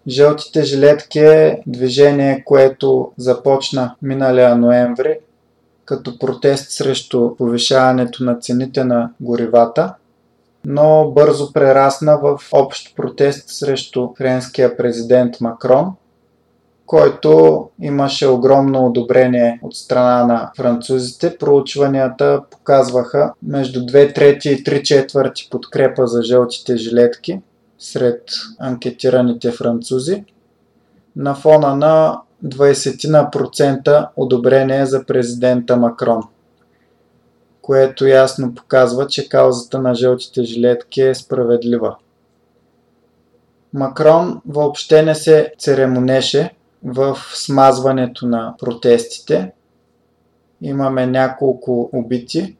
Жълтите жилетки е движение, което започна миналия ноември като протест срещу повишаването на цените на горивата, но бързо прерасна в общ протест срещу френския президент Макрон, който имаше огромно одобрение от страна на французите. Проучванията показваха между две трети и три четвърти подкрепа за жълтите жилетки сред анкетираните французи, на фона на двайсет процента одобрение за президента Макрон, което ясно показва, че каузата на жълтите жилетки е справедлива. Макрон въобще не се церемонеше в смазването на протестите. Имаме няколко убити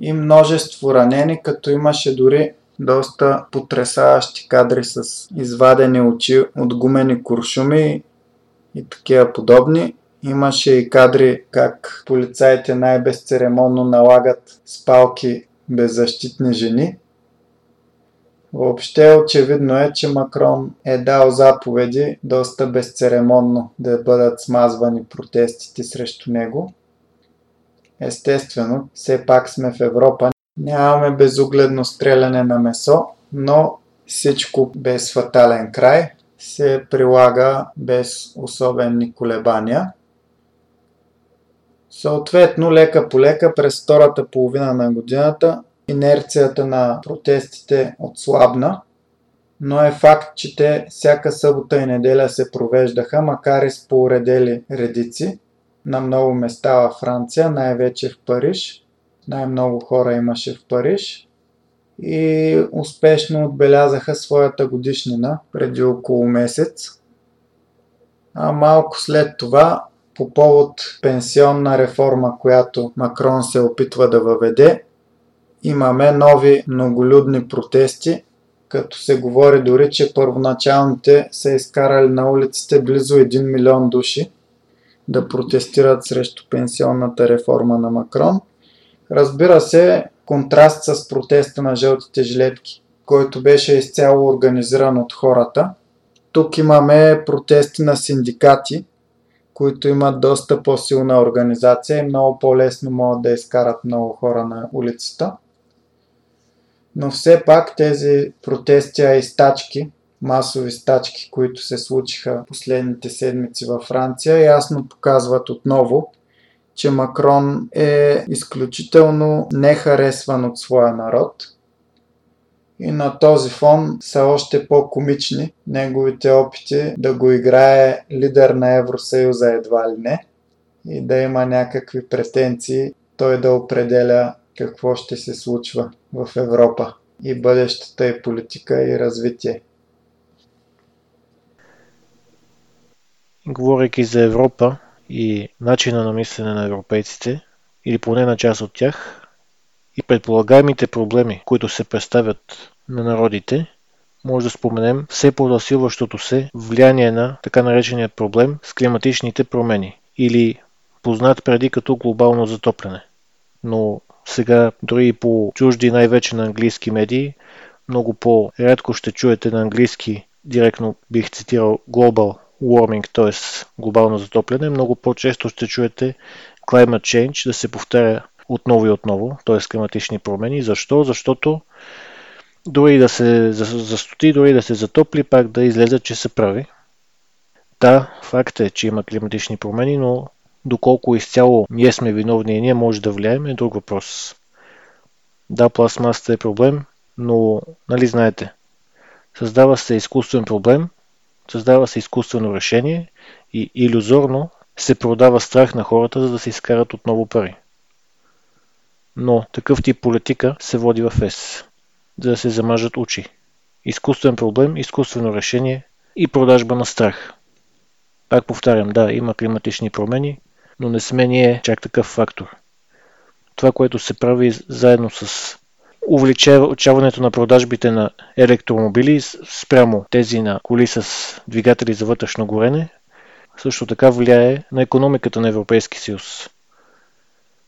и множество ранени, като имаше дори доста потресаващи кадри с извадени очи от гумени куршуми и такива подобни. Имаше и кадри как полицаите най-безцеремонно налагат с палки беззащитни жени. Въобще очевидно е, че Макрон е дал заповеди доста безцеремонно да бъдат смазвани протестите срещу него. Естествено, все пак сме в Европа. Нямаме безогледно стреляне на месо, но всичко без фатален край се прилага без особени колебания. Съответно, лека по лека през втората половина на годината инерцията на протестите отслабна, но е факт, че те всяка събота и неделя се провеждаха, макар и с поуредели редици на много места във Франция, най-вече в Париж. Най-много хора имаше в Париж и успешно отбелязаха своята годишнина преди около месец. А малко след това, по повод пенсионна реформа, която Макрон се опитва да въведе, имаме нови многолюдни протести, като се говори дори, че първоначалните са изкарали на улиците близо един милион души да протестират срещу пенсионната реформа на Макрон. Разбира се, контраст с протеста на жълтите жилетки, който беше изцяло организиран от хората. Тук имаме протести на синдикати, които имат доста по-силна организация и много по-лесно могат да изкарат много хора на улицата. Но все пак тези протести и стачки, масови стачки, които се случиха последните седмици във Франция, ясно показват отново, че Макрон е изключително нехаресван от своя народ. И на този фон са още по-комични неговите опити да го играе лидер на Евросъюза едва ли не и да има някакви претенции той да определя какво ще се случва в Европа и бъдещата и политика и развитие. Говорейки за Европа и начина на мислене на европейците, или поне на част от тях, и предполагаемите проблеми, които се представят на народите, може да споменем все по-засилващото се влияние на така наречения проблем с климатичните промени, или познат преди като глобално затопляне. Но сега, дори и по чужди, най-вече на английски медии, много по-рядко ще чуете на английски, директно бих цитирал global warming, т.е. глобално затопляне, много по-често ще чуете climate change да се повтаря отново и отново, т.е. климатични промени. Защо? Защото дори да се застоти, дори да се затопли, пак да излезе, че се прави. Да, факт е, че има климатични промени, но доколко изцяло ние сме виновни и ние може да влияем е друг въпрос. Да, пластмасата е проблем, но нали знаете, създава се изкуствен проблем, създава се изкуствено решение и илюзорно се продава страх на хората, за да се изкарат отново пари. Но такъв тип политика се води в ЕС, за да се замажат очи. Изкуствен проблем, изкуствено решение и продажба на страх. Пак повтарям, да, има климатични промени, но не сме ние чак такъв фактор. Това, което се прави заедно с увеличаването на продажбите на електромобили спрямо тези на коли с двигатели за вътрешно горене, също така влияе на икономиката на Европейския съюз.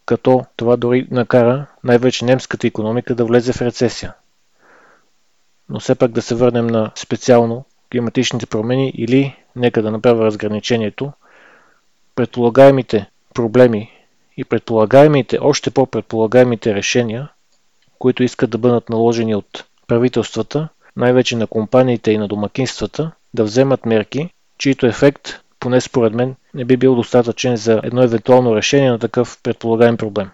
като това дори накара най-вече немската икономика да влезе в рецесия. Но все пак да се върнем на специално климатичните промени, или нека да направя разграничението, предполагаемите проблеми и предполагаемите, още по-предполагаемите решения, които искат да бъдат наложени от правителствата, най-вече на компаниите и на домакинствата, да вземат мерки, чийто ефект, поне според мен, не би бил достатъчен за едно евентуално решение на такъв предполагаем проблем.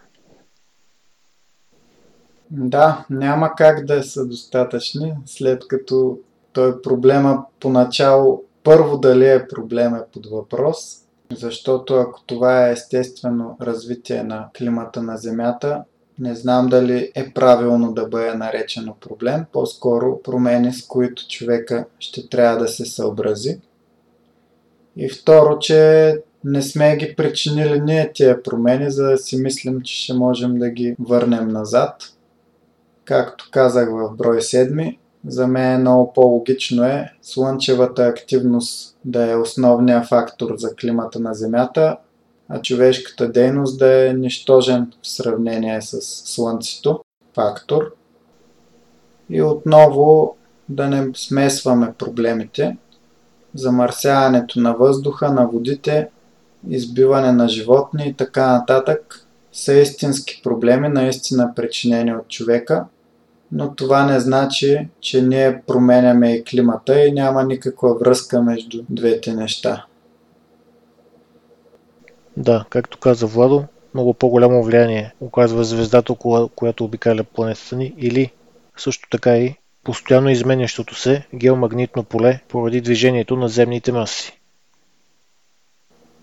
Да, няма как да са достатъчни, след като той проблема поначало, първо дали е проблем е под въпрос, защото ако това е естествено развитие на климата на Земята, не знам дали е правилно да бъде наречено проблем, по-скоро промени, с които човека ще трябва да се съобрази. И второ, че не сме ги причинили ние тия промени, за да си мислим, че ще можем да ги върнем назад. Както казах в брой седми, за мен много по-логично е слънчевата активност да е основният фактор за климата на Земята, а човешката дейност да е нищожен в сравнение с слънцето фактор. И отново да не смесваме проблемите. Замърсяването на въздуха, на водите, избиване на животни и така нататък са истински проблеми, наистина причинени от човека, но това не значи, че ние променяме и климата и няма никаква връзка между двете неща. Да, както каза Владо, много по-голямо влияние оказва звездата, която обикаля планетата ни, или също така и постоянно изменящото се геомагнитно поле поради движението на земните маси.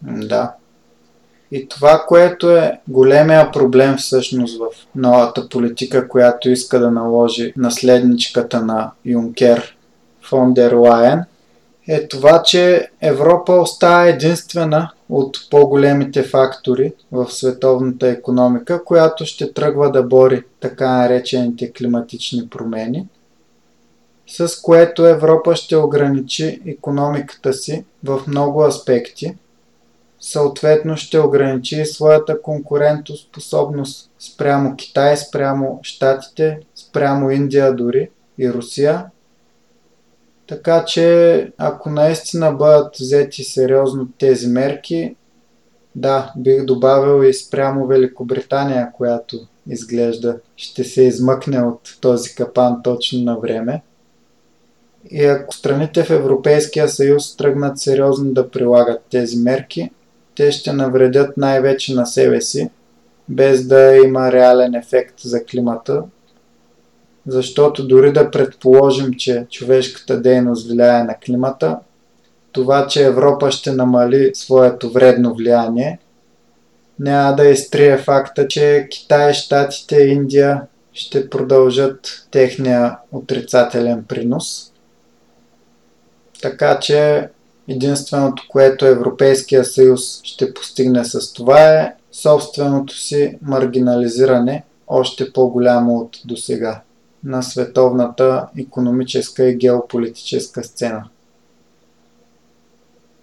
Да. И това, което е големия проблем всъщност в новата политика, която иска да наложи наследничката на Юнкер фон дер Лайен, е това, че Европа остава единствена от по-големите фактори в световната икономика, която ще тръгва да бори така наречените климатични промени, с което Европа ще ограничи икономиката си в много аспекти, съответно ще ограничи своята конкурентоспособност спрямо Китай, спрямо Щатите, спрямо Индия дори и Русия. Така че, ако наистина бъдат взети сериозно тези мерки, да, бих добавил и спрямо Великобритания, която изглежда ще се измъкне от този капан точно на време. И ако страните в Европейския съюз тръгнат сериозно да прилагат тези мерки, те ще навредят най-вече на себе си, без да има реален ефект за климата. Защото дори да предположим, че човешката дейност влияе на климата, това, че Европа ще намали своето вредно влияние, няма да изтрие факта, че Китай, Щатите, Индия ще продължат техния отрицателен принос. Така че единственото, което Европейския съюз ще постигне с това, е собственото си маргинализиране, още по-голямо от досега, на световната икономическа и геополитическа сцена.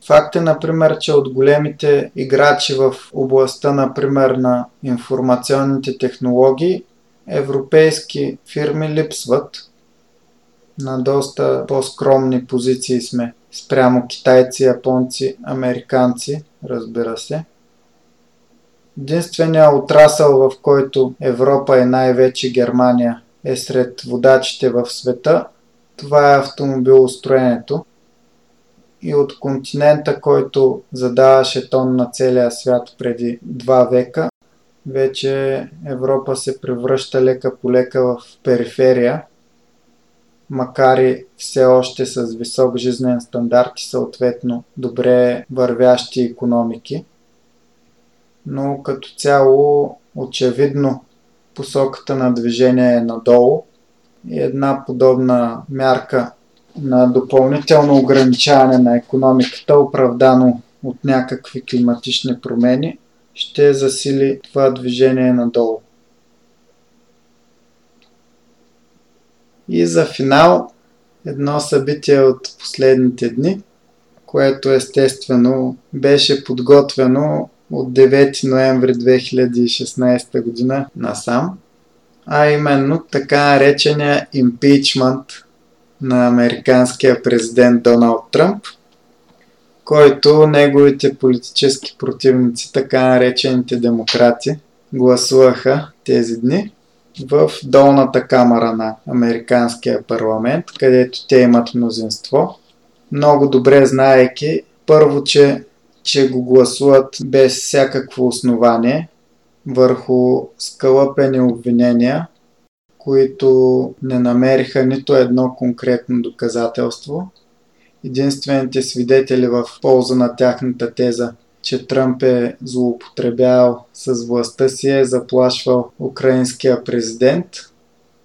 Факт е, например, че от големите играчи в областта, например, на информационните технологии, европейски фирми липсват. На доста по-скромни позиции сме спрямо китайци, японци, американци, разбира се. Единственият отрасъл, в който Европа и най-вече Германия е сред водачите в света, това е автомобилостроенето. И от континента, който задаваше тон на целия свят преди два века, вече Европа се превръща лека по лека в периферия, макар и все още с висок жизнен стандарт и съответно добре вървящи икономики. Но като цяло очевидно посоката на движение е надолу и една подобна мярка на допълнително ограничаване на икономиката, оправдано от някакви климатични промени, ще засили това движение надолу. И за финал едно събитие от последните дни, което естествено беше подготвено от девети ноември две хиляди и шестнадесета година насам, а именно така наречения импичмент на американския президент Доналд Тръмп, който неговите политически противници, така наречените демократи, гласуваха тези дни в долната камара на американския парламент, където те имат мнозинство, много добре знаеки първо, че, че го гласуват без всякакво основание върху скалъпени обвинения, които не намериха нито едно конкретно доказателство. Единствените свидетели в полза на тяхната теза, че Тръмп е злоупотребявал с властта си, е заплашвал украинския президент,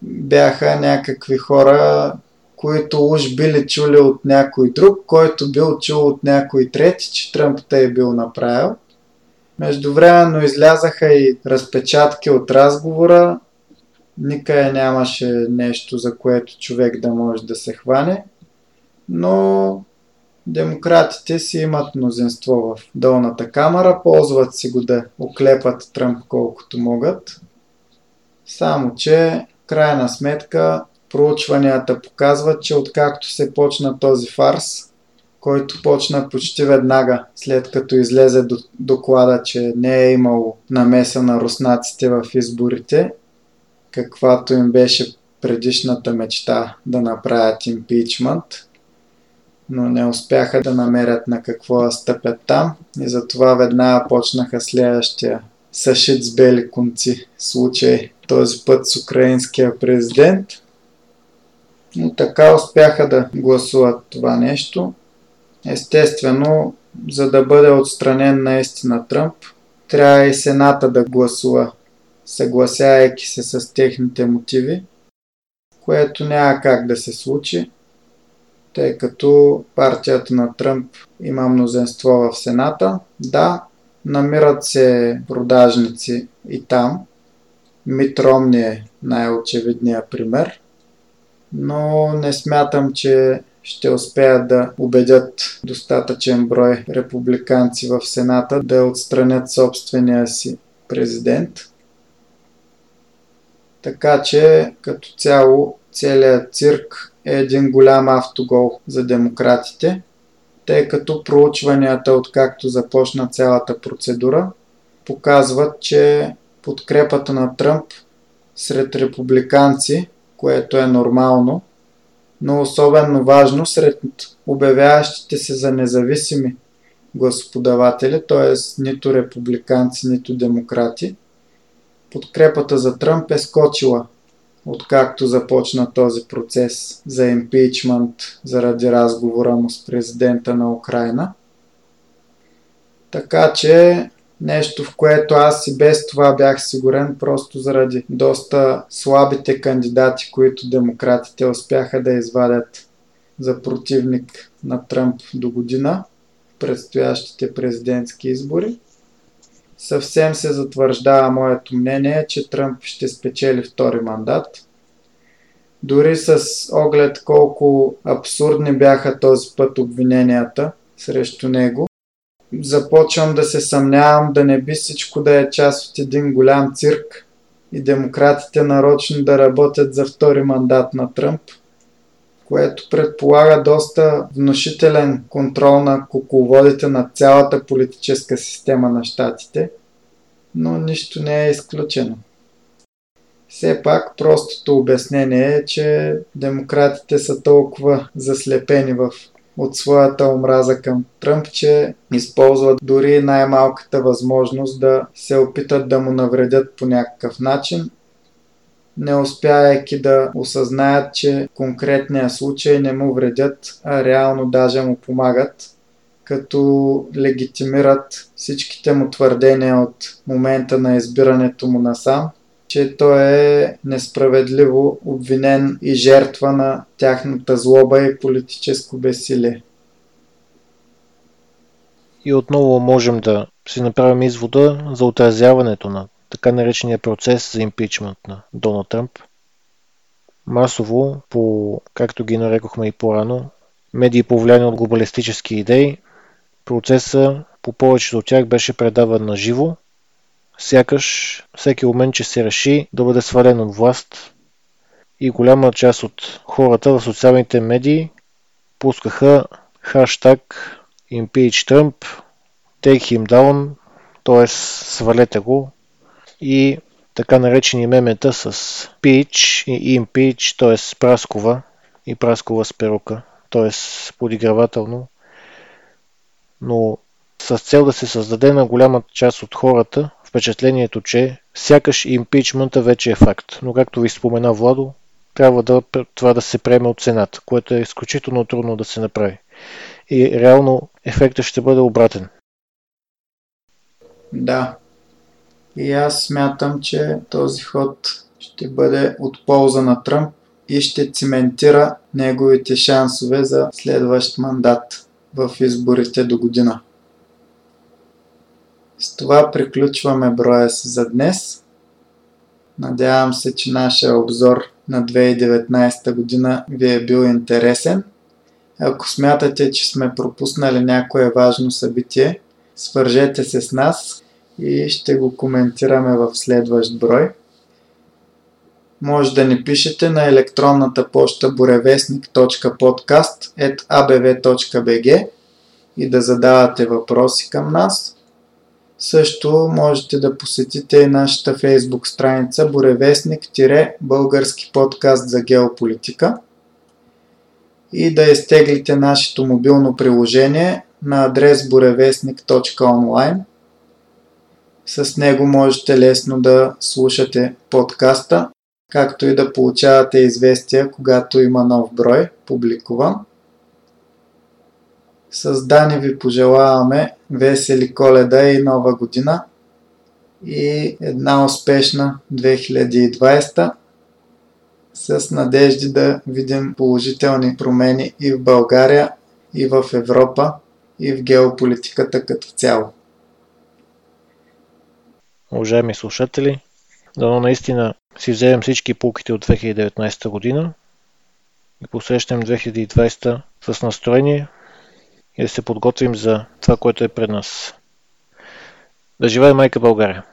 бяха някакви хора, които уж били чули от някой друг, който бил чул от някой трети, че Тръмп те е бил направил. Междувременно излязаха и разпечатки от разговора, никъде нямаше нещо, за което човек да може да се хване, но демократите си имат мнозинство в долната камара, ползват си го да оклепат Тръмп колкото могат. Само че, в крайна сметка, проучванията показват, че откакто се почна този фарс, който почна почти веднага след като излезе доклада, че не е имало намеса на руснаците в изборите, каквато им беше предишната мечта да направят импичмент, но не успяха да намерят на какво да стъпят там и затова веднага почнаха следващия съшит с бели конци случай, този път с украинския президент. Но така успяха да гласуват това нещо. Естествено, за да бъде отстранен наистина Тръмп, трябва и Сената да гласува, съгласявайки се с техните мотиви, което няма как да се случи, тъй като партията на Тръмп има мнозинство в Сената. Да, намират се продажници и там. Мит Ромни е най-очевидният пример, но не смятам, че ще успеят да убедят достатъчен брой републиканци в Сената да отстранят собствения си президент. Така че, като цяло, целият цирк е един голям автогол за демократите, тъй като проучванията, откакто започна цялата процедура, показват, че подкрепата на Тръмп сред републиканци, което е нормално, но особено важно сред обявяващите се за независими гласоподаватели, т.е. нито републиканци, нито демократи, подкрепата за Тръмп е скочила, откакто започна този процес за импичмент заради разговора му с президента на Украина. Така че нещо, в което аз и без това бях сигурен, просто заради доста слабите кандидати, които демократите успяха да извадят за противник на Тръмп до година в предстоящите президентски избори. Съвсем се затвърждава моето мнение, че Тръмп ще спечели втори мандат. Дори с оглед колко абсурдни бяха този път обвиненията срещу него, започвам да се съмнявам да не би всичко да е част от един голям цирк и демократите нарочно да работят за втори мандат на Тръмп, което предполага доста внушителен контрол на кукловодите на цялата политическа система на щатите, но нищо не е изключено. Все пак простото обяснение е, че демократите са толкова заслепени в от своята омраза към Тръмп, че използват дори най-малката възможност да се опитат да му навредят по някакъв начин, не успявайки да осъзнаят, че конкретния случай не му вредят, а реално даже му помагат, като легитимират всичките му твърдения от момента на избирането му насам, че той е несправедливо обвинен и жертва на тяхната злоба и политическо безсилие. И отново можем да си направим извода за отразяването на така наречения процес за импичмент на Доналд Тръмп. Масово, по, както ги нарекохме и по-рано, медии повлияни от глобалистически идеи, процеса По повечето от тях беше предаван на живо, сякаш всеки момент, че се реши да бъде свален от власт, и голяма част от хората в социалните медии пускаха хаштаг Impeach Trump, Take him down, т.е. свалете го, и така наречени мемета с Peach и Impeach, т.е. праскова и праскова с перука, т.е. подигравателно, но с цел да се създаде на голямата част от хората впечатлението, че сякаш импичмента вече е факт. Но както ви спомена Владо, трябва да, това да се приеме от Сената, което е изключително трудно да се направи. И реално ефектът ще бъде обратен. Да. И аз смятам, че този ход ще бъде от полза на Тръмп и ще циментира неговите шансове за следващ мандат в изборите до година. С това приключваме броя си за днес. Надявам се, че нашия обзор на две хиляди и деветнадесета година ви е бил интересен. Ако смятате, че сме пропуснали някое важно събитие, свържете се с нас и ще го коментираме в следващ брой. Може да ни пишете на електронната поща боревестник точка подкаст ет а бе ве точка бе ге и да задавате въпроси към нас. Също можете да посетите и нашата Facebook страница Буревестник-български подкаст за геополитика и да изтеглите нашето мобилно приложение на адрес буревестник точка онлайн. С него можете лесно да слушате подкаста, както и да получавате известия, когато има нов брой публикуван. С Дани ви пожелаваме весели Коледа и Нова година и една успешна две хиляди и двадесета с надежди да видим положителни промени и в България, и в Европа, и в геополитиката като цяло. Уважаеми слушатели, дано наистина си вземем всички поуките от две хиляди и деветнадесета година и посрещнем две хиляди и двадесета с настроение и да се подготвим за това, което е пред нас. Да живее майка България!